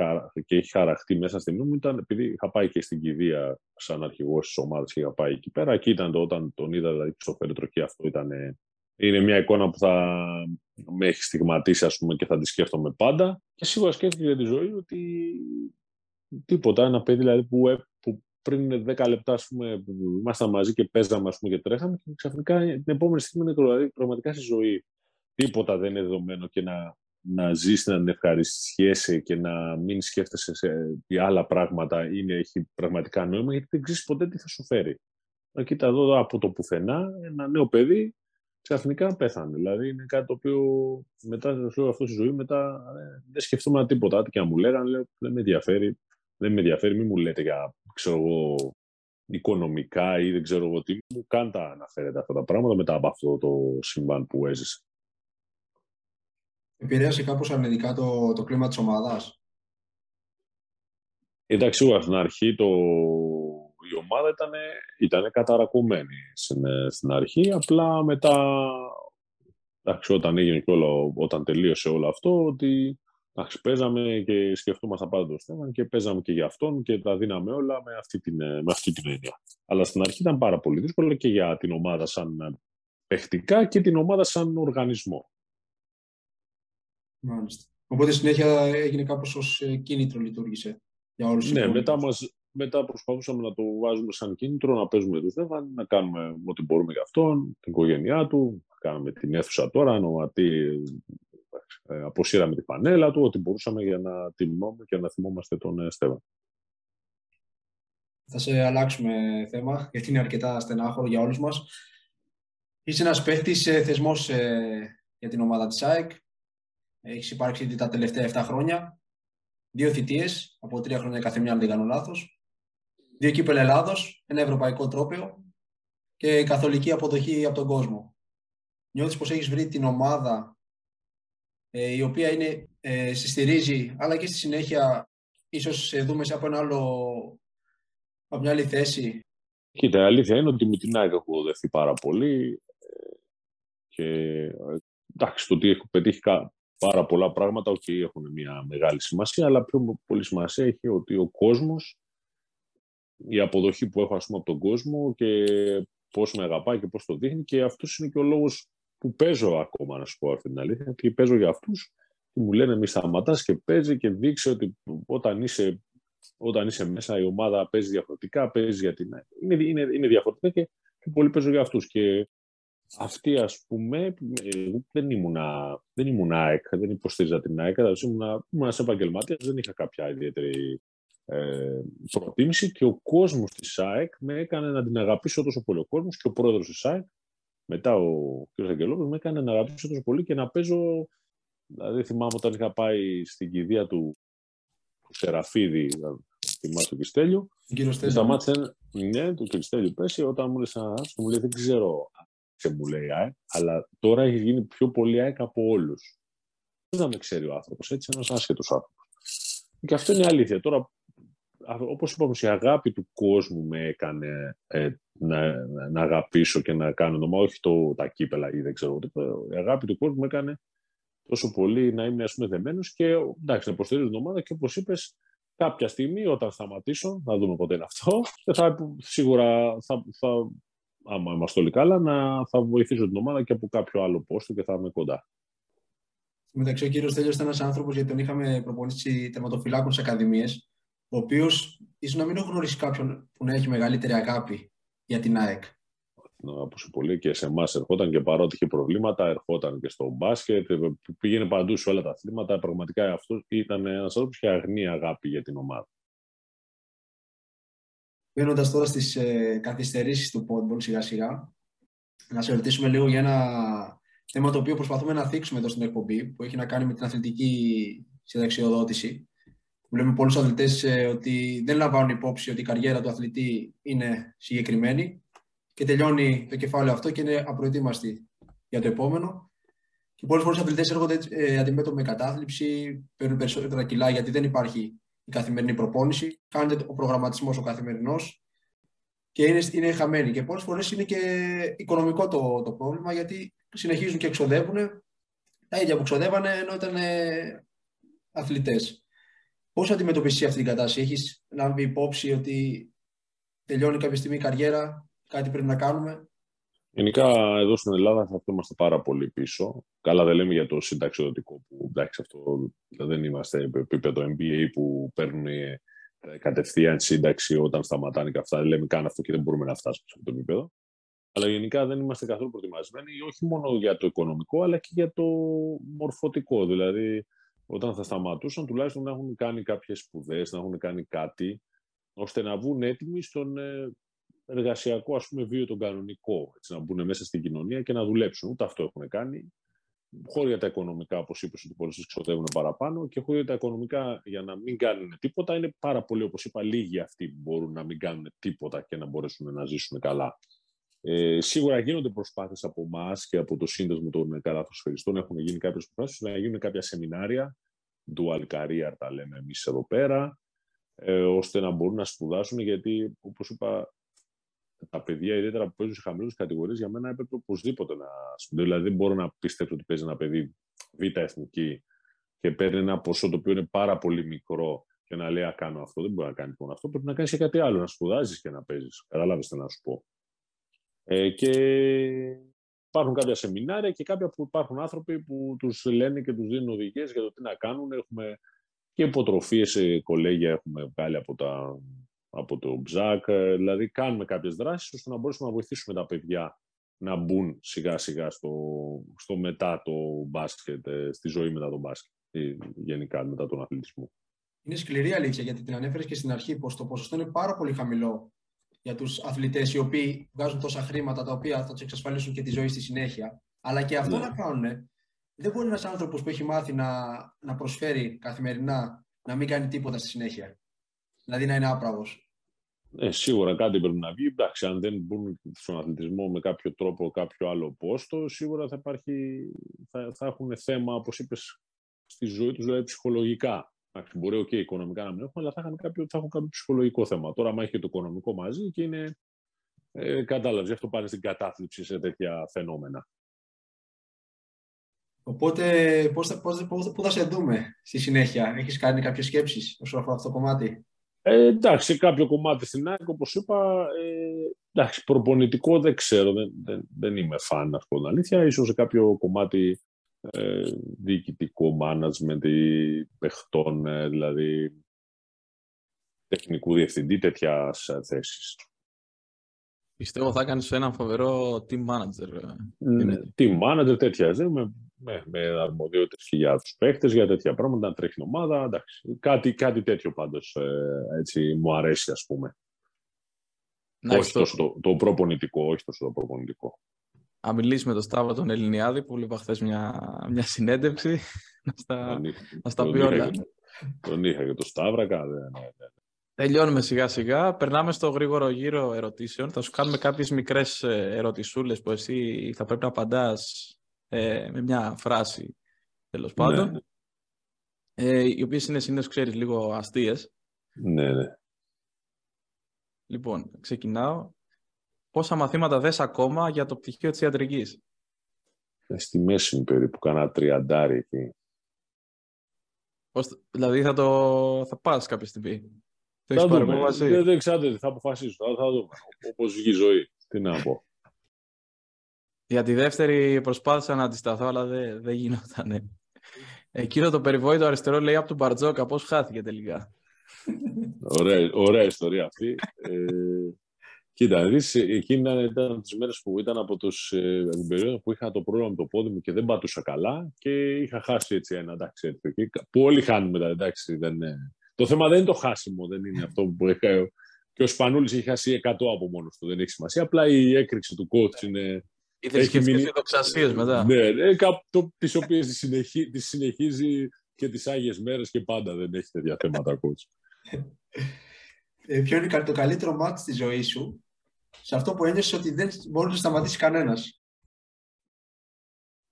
χαραχτεί μέσα στη μνήμη μου ήταν επειδή είχα πάει και στην κηδεία σαν αρχηγός της ομάδας και είχα πάει εκεί πέρα. Εκεί ήταν όταν τον είδα, δηλαδή στο φέρετρο, και αυτό είναι μια εικόνα που θα με έχει στιγματίσει, ας πούμε, και θα τη σκέφτομαι πάντα. Και σίγουρα σκέφτηκα για τη ζωή ότι τίποτα, ένα παιδί δηλαδή που πριν 10 λεπτά, ας πούμε, ήμασταν μαζί και παίζαμε, ας πούμε, και τρέχαμε, και ξαφνικά την επόμενη στιγμή είναι πραγματικά στη ζωή. Τίποτα δεν είναι δεδομένο και να ζεις, να την ευχαριστιέσαι και να μην σκέφτεσαι σε άλλα πράγματα έχει πραγματικά νόημα, γιατί δεν ξέρεις ποτέ τι θα σου φέρει. Κοίτα εδώ από το πουθενά, ένα νέο παιδί ξαφνικά πέθανε. Δηλαδή είναι κάτι το οποίο μετά, αυτή τη ζωή, μετά δεν σκεφτόμουν τίποτα. Και αν μου λέγανε, δεν με ενδιαφέρει, μην μου λέτε για, ξέρω εγώ, οικονομικά ή δεν ξέρω εγώ τι, μου καν τα αναφέρετε αυτά τα πράγματα μετά από αυτό το συμβάν που έζησε. Επηρέασε κάπως αρνητικά το κλίμα της ομάδας? Εντάξει, σίγουρα στην αρχή η ομάδα ήταν καταρακωμένη στην αρχή, απλά μετά, εντάξει, όταν τελείωσε όλο αυτό, ότι εντάξει, παίζαμε και σκεφτόμασταν πάντα τον Στέφαν και παίζαμε και για αυτόν και τα δίναμε όλα με αυτή την έννοια. Αλλά στην αρχή ήταν πάρα πολύ δύσκολο και για την ομάδα σαν παιχτικά και την ομάδα σαν οργανισμό. Μάλιστα. Οπότε συνέχεια έγινε κάπως ως κίνητρο, λειτουργήσε για όλους. Ναι, μετά προσπαθούσαμε να το βάζουμε σαν κίνητρο, να παίζουμε το θέμα, να κάνουμε ό,τι μπορούμε για αυτόν, την οικογένειά του, να κάνουμε την αίθουσα τώρα, αποσύραμε την πανέλα του, ό,τι μπορούσαμε για να τιμνόμαστε και να θυμόμαστε τον Στέφαν. θα σε αλλάξουμε θέμα, γιατί είναι αρκετά στενάχωρο για όλους μας. Είσαι ένας παίκτης θεσμός για την ομάδα της ΑΕΚ. Έχεις υπάρξει ήδη τα τελευταία 7 χρόνια. 2 θητείες, από 3 χρόνια καθεμιά, αν δεν κάνω λάθος. 2 κύπελα Ελλάδος, ένα ευρωπαϊκό τρόπαιο και καθολική αποδοχή από τον κόσμο. Νιώθεις πως έχεις βρει την ομάδα η οποία είναι, σε στηρίζει, αλλά και στη συνέχεια ίσως δούμε σε από ένα άλλο, από μια άλλη θέση. Κοίτα, η αλήθεια είναι ότι με την ΑΕΚ έχω δεχθεί πάρα πολύ και εντάξει, το ότι έχω πετύχει πάρα πολλά πράγματα, okay, έχουν μια μεγάλη σημασία, αλλά πιο πολύ σημασία έχει ότι ο κόσμος, η αποδοχή που έχω, ας πούμε, από τον κόσμο και πώς με αγαπάει και πώς το δείχνει, και αυτός είναι και ο λόγος που παίζω ακόμα, να σου πω αυτή την αλήθεια, και παίζω για αυτούς που μου λένε μη σταματάς και παίζει και δείξε ότι όταν είσαι μέσα η ομάδα παίζει διαφορετικά, παίζει για την... Είναι διαφορετικά και πολύ παίζω για αυτούς. Και αυτοί, ας πούμε, δεν ήμουν ΑΕΚ, δεν υποστήριζα την ΑΕΚ, ήμουν ένας επαγγελματίας, δεν είχα κάποια ιδιαίτερη προτίμηση, και ο κόσμος της ΑΕΚ με έκανε να την αγαπήσω τόσο πολύ, ο κόσμος και ο πρόεδρος της ΑΕΚ, μετά ο κ. Αγγελόπουλος, με έκανε να αγαπήσω τόσο πολύ και να παίζω. Δηλαδή θυμάμαι όταν είχα πάει στην κηδεία του Σεραφίδη, θυμάμαι τον Κριστέλιο. Ναι, του Κριστέλιο πέσει, όταν μου λέει μου λέει δεν ξέρω, μου λέει ΑΕΚ, αλλά τώρα έχει γίνει πιο πολύ ΑΕΚ από όλους. Δεν με ξέρει ο άνθρωπος, έτσι, ένας άσχετος άνθρωπος. Και αυτό είναι η αλήθεια. Τώρα, όπως είπαμε, η αγάπη του κόσμου με έκανε να αγαπήσω και να κάνω νομά, όχι τα κύπελα ή δεν ξέρω. Η αγάπη του κόσμου με έκανε τόσο πολύ να είμαι, ας πούμε, δεμένος και εντάξει, να υποστηρίζω την ομάδα, και όπως είπες, κάποια στιγμή όταν σταματήσω, να δούμε πότε είναι αυτό, σίγουρα θα άμα είμαστε όλοι καλά, θα βοηθήσω την ομάδα και από κάποιο άλλο πόστο και θα είμαι κοντά. Μεταξύ, ο κύριος Τέλειος ήταν ένας άνθρωπος, γιατί τον είχαμε προπονήσει τερματοφυλάκων στις ακαδημίες, ο οποίος ίσως να μην έχω γνωρίσει κάποιον που να έχει μεγαλύτερη αγάπη για την ΑΕΚ. Όπως πολύ, και σε εμάς ερχόταν, και παρότι είχε προβλήματα, ερχόταν και στο μπάσκετ, πήγαινε παντού σε όλα τα αθλήματα. Πραγματικά αυτός ήταν ένας άνθρωπος που είχε αγνή αγάπη για την ομάδα. Μπαίνοντας τώρα στις καθυστερήσεις του Πόντμπολ σιγά-σιγά, να σε ρωτήσουμε λίγο για ένα θέμα το οποίο προσπαθούμε να θίξουμε εδώ στην εκπομπή, που έχει να κάνει με την αθλητική συνταξιοδότηση. Βλέπουμε πολλούς αθλητές ότι δεν λαμβάνουν υπόψη ότι η καριέρα του αθλητή είναι συγκεκριμένη και τελειώνει το κεφάλαιο αυτό και είναι απροετοίμαστοι για το επόμενο. Και πολλές φορές οι αθλητές έρχονται αντιμέτωποι με κατάθλιψη, παίρνουν περισσότερα κιλά γιατί δεν υπάρχει η καθημερινή προπόνηση, κάνετε ο προγραμματισμός ο καθημερινός και είναι χαμένοι. Και πολλές φορές είναι και οικονομικό το πρόβλημα, γιατί συνεχίζουν και εξοδεύουν τα ίδια που εξοδεύανε ενώ ήταν αθλητές. Πώς αντιμετωπίσεις αυτή την κατάσταση? Έχεις λάβει υπόψη ότι τελειώνει κάποια στιγμή η καριέρα, κάτι πρέπει να κάνουμε? Γενικά εδώ στην Ελλάδα θα είμαστε πάρα πολύ πίσω. Καλά, δεν λέμε για το συνταξιοδοτικό που εντάξει, αυτό δεν είμαστε επίπεδο MBA που παίρνουν κατευθείαν σύνταξη όταν σταματάνε και αυτά. Δεν λέμε καν αυτό και δεν μπορούμε να φτάσουμε σε αυτό το επίπεδο. Αλλά γενικά δεν είμαστε καθόλου προετοιμασμένοι, όχι μόνο για το οικονομικό αλλά και για το μορφωτικό. Δηλαδή, όταν θα σταματούσαν, τουλάχιστον να έχουν κάνει κάποιες σπουδές, να έχουν κάνει κάτι, ώστε να βγουν έτοιμοι στον εργασιακό, ας πούμε, βίο, τον κανονικό, έτσι, να μπουν μέσα στην κοινωνία και να δουλέψουν. Ούτε αυτό έχουν κάνει. Χώρια τα οικονομικά, όπως είπες, ότι πολλές εξοδεύουν παραπάνω, και χώρια τα οικονομικά για να μην κάνουν τίποτα. Είναι πάρα πολύ, όπως είπα, λίγοι αυτοί που μπορούν να μην κάνουν τίποτα και να μπορέσουν να ζήσουν καλά. Σίγουρα γίνονται προσπάθειες από εμάς και από το Σύνδεσμο των Καλαθοσφαιριστών. Έχουν γίνει κάποιες προσπάθειες να γίνουν κάποια σεμινάρια, dual career τα λέμε εμείς εδώ πέρα, ώστε να μπορούν να σπουδάσουν, γιατί, όπως είπα, τα παιδιά, ιδιαίτερα που παίζουν σε χαμηλές κατηγορίες, για μένα έπρεπε οπωσδήποτε να σπουδάσουν. Δηλαδή, δεν μπορώ να πιστέψω ότι παίζει ένα παιδί β' εθνική και παίρνει ένα ποσό το οποίο είναι πάρα πολύ μικρό και να λέει: κάνω αυτό. Δεν μπορεί να κάνει μόνο αυτό. Πρέπει να κάνει και κάτι άλλο, να σπουδάζει και να παίζει. Καταλάβεις τι να σου πω. Και υπάρχουν κάποια σεμινάρια και κάποια που υπάρχουν άνθρωποι που τους λένε και τους δίνουν οδηγίες για το τι να κάνουν. Έχουμε και υποτροφίες σε κολέγια, έχουμε βγάλει από το ΜΖΑΚ, δηλαδή κάνουμε κάποιες δράσεις ώστε να μπορέσουμε να βοηθήσουμε τα παιδιά να μπουν σιγά σιγά στο μετά το μπάσκετ, στη ζωή μετά τον μπάσκετ, γενικά μετά τον αθλητισμό. Είναι σκληρή αλήθεια, γιατί την ανέφερες και στην αρχή πως το ποσοστό είναι πάρα πολύ χαμηλό για τους αθλητές οι οποίοι βγάζουν τόσα χρήματα τα οποία θα τους εξασφαλίσουν και τη ζωή στη συνέχεια. Αλλά και αυτό να κάνουν. Δεν μπορεί ένας άνθρωπος που έχει μάθει να προσφέρει καθημερινά να μην κάνει τίποτα στη συνέχεια. Δηλαδή να είναι άπραγος. Σίγουρα κάτι πρέπει να βγει. Εντάξει, αν δεν μπουν στον αθλητισμό με κάποιο τρόπο, κάποιο άλλο πόστο, σίγουρα θα έχουν θέμα, όπως είπες, στη ζωή τους, δηλαδή ψυχολογικά. Εντάξει, μπορεί και οικονομικά να μην έχουν, αλλά θα έχουν κάποιο ψυχολογικό θέμα. Τώρα, άμα έχει και το οικονομικό μαζί, και είναι. Κατάλαβε, αυτό πάνε στην κατάθλιψη σε τέτοια φαινόμενα. Οπότε, πού θα σε δούμε στη συνέχεια, έχεις κάνει κάποιες σκέψεις όσον αφορά αυτό το κομμάτι? Εντάξει, κάποιο κομμάτι στην ΑΕΚ, όπως είπα, εντάξει, προπονητικό δεν ξέρω, δεν είμαι φαν, να πω την αλήθεια. Ίσως σε κάποιο κομμάτι διοικητικό, management ή παιχτών, δηλαδή τεχνικού διευθυντή, τέτοιας θέσεις. Πιστεύω θα κάνεις έναν φοβερό team manager. Team manager, τέτοια ζήτημα. Με αρμοδιότητες και για τους παίχτες, για τέτοια πράγματα, να τρέχει ομάδα, εντάξει. Κάτι τέτοιο πάντως έτσι, μου αρέσει, ας πούμε. Να, όχι το προπονητικό, όχι τόσο το προπονητικό. Α, μιλήσει με τον Σταύρο τον Ελληνιάδη, που βλέπα χθες μια συνέντευξη, να στα πει όλα. Τον είχα και τον Σταύρακα. Τελειώνουμε σιγά-σιγά, περνάμε στο γρήγορο γύρο ερωτήσεων. Θα σου κάνουμε κάποιες μικρές ερωτησούλες που εσύ θα πρέπει να απαντάς με μια φράση, τέλος πάντων, ναι. Οι οποίες είναι συνήθως, ξέρεις, λίγο αστείες. Ναι, ναι. Λοιπόν, ξεκινάω. Πόσα μαθήματα δες ακόμα για το πτυχίο της ιατρικής? Στη μέση μου περίπου, κάνα 30 εκεί. Δηλαδή θα πας κάποια στιγμή? Θα δούμε, δεν ξέρω, θα αποφασίσω, θα δούμε, όπως βγει η ζωή, τι να πω. Για τη δεύτερη προσπάθησα να αντισταθώ, αλλά δεν γινόταν. Εκείνο το περιβόητο αριστερό λέει από τον Μπαρτζόκα, πώς χάθηκε τελικά? Ωραία ιστορία αυτή. Κοίτα, δεις, εκείνα ήταν τις μέρες που ήταν από την περίοδο που είχα το πρόβλημα με το πόδι μου και δεν πατούσα καλά και είχα χάσει έτσι ένα, εντάξει, έτσι, εκεί, που όλοι χάνουμε, εντάξει, το θέμα δεν είναι το χάσιμο, δεν είναι αυτό που είχα. Και ο Σπανούλης είχε χάσει 100 από μόνος του, δεν έχει σημασία, απλά η έκρηξη του coach είναι... Ή θρησκευτικές δοξασίες μετά. Ναι, τις οποίες τις συνεχίζει και τις Άγιες Μέρες και πάντα, δεν έχει τέτοια θέματα coach. Ποιο είναι το καλύτερο μάτι στη ζωή σου, σε αυτό που ένιωσες ότι δεν μπορεί να σταματήσει κανένας?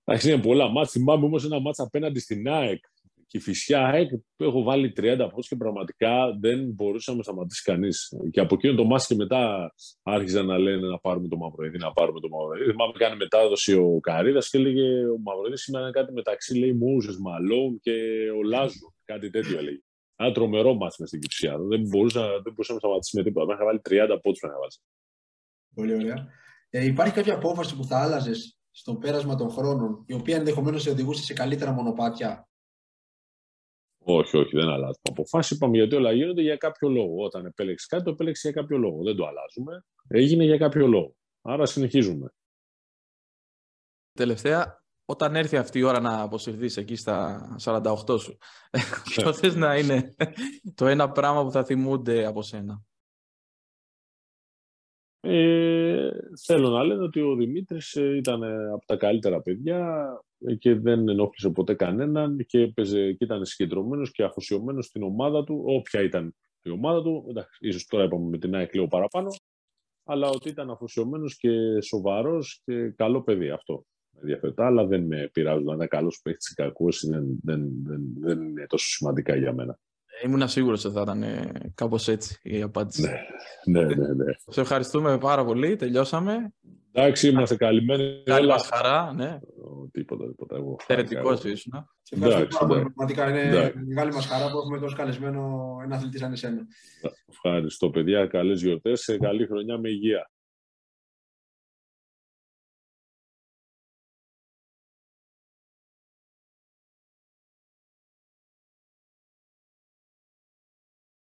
Εντάξει, είναι πολλά μάτς. Θυμάμαι όμως ένα μάτς απέναντι στην ΑΕΚ. Κηφισιά ΑΕΚ, που έχω βάλει 30 πόντους και πραγματικά δεν μπορούσε να με σταματήσει κανείς. Και από εκείνο το μάτι και μετά άρχιζαν να λένε να πάρουμε το Μαυροειδή, να πάρουμε το Μαυροειδή. Θυμάμαι κάνει μετάδοση ο Καρίδας και έλεγε ο Μαυροειδής σήμερα κάτι μεταξύ, λέει, Μούζες, Μαλόν και ο Λάζου. Κάτι τέτοιο έλεγε. Ένα τρομερό μάτι με στην Κηφισιά. Δεν μπορούσε να με σταματήσει με τίποτα. Είχα βάλει 30 πόντους να βάζει. Πολύ ωραία. Υπάρχει κάποια απόφαση που θα άλλαζες στο πέρασμα των χρόνων, η οποία ενδεχομένως σε οδηγούσε σε καλύτερα μονοπάτια? Όχι, δεν αλλάζουμε αποφάσεις. Είπαμε γιατί όλα γίνονται για κάποιο λόγο. Όταν επέλεξε κάτι, το επέλεξε για κάποιο λόγο. Δεν το αλλάζουμε. Έγινε για κάποιο λόγο. Άρα συνεχίζουμε. Τελευταία, όταν έρθει αυτή η ώρα να αποσυρθείς εκεί στα 48 σου, ποιο θες να είναι το ένα πράγμα που θα θυμούνται από σένα? Θέλω να λένε ότι ο Δημήτρης ήταν από τα καλύτερα παιδιά και δεν ενόχλησε ποτέ κανέναν και ήταν συγκεντρωμένος και αφοσιωμένος στην ομάδα του, όποια ήταν η ομάδα του. Εντάξει, ίσως τώρα είπαμε με την ΑΕΚ λίγο παραπάνω, αλλά ότι ήταν αφοσιωμένος και σοβαρός και καλό παιδί. Αυτό με ενδιαφέρει, αλλά δεν με πειράζουν αν είναι καλός παίκτης ή κακός, δεν είναι τόσο σημαντικά για μένα. Ήμουν σίγουρος ότι θα ήταν κάπως έτσι η απάντηση. Ναι. Σε ευχαριστούμε πάρα πολύ. Τελειώσαμε. Εντάξει, είμαστε καλυμμένοι. Καλή μας χαρά, ναι. Τίποτα. Θερετικός ήσουν. Σε ευχαριστώ πάρα πολύ. Πραγματικά είναι μεγάλη μας χαρά που έχουμε τόσο καλεσμένο ένα αθλητή σαν εσένα. Ευχαριστώ, παιδιά. Καλές γιορτές. Καλή χρονιά με υγεία.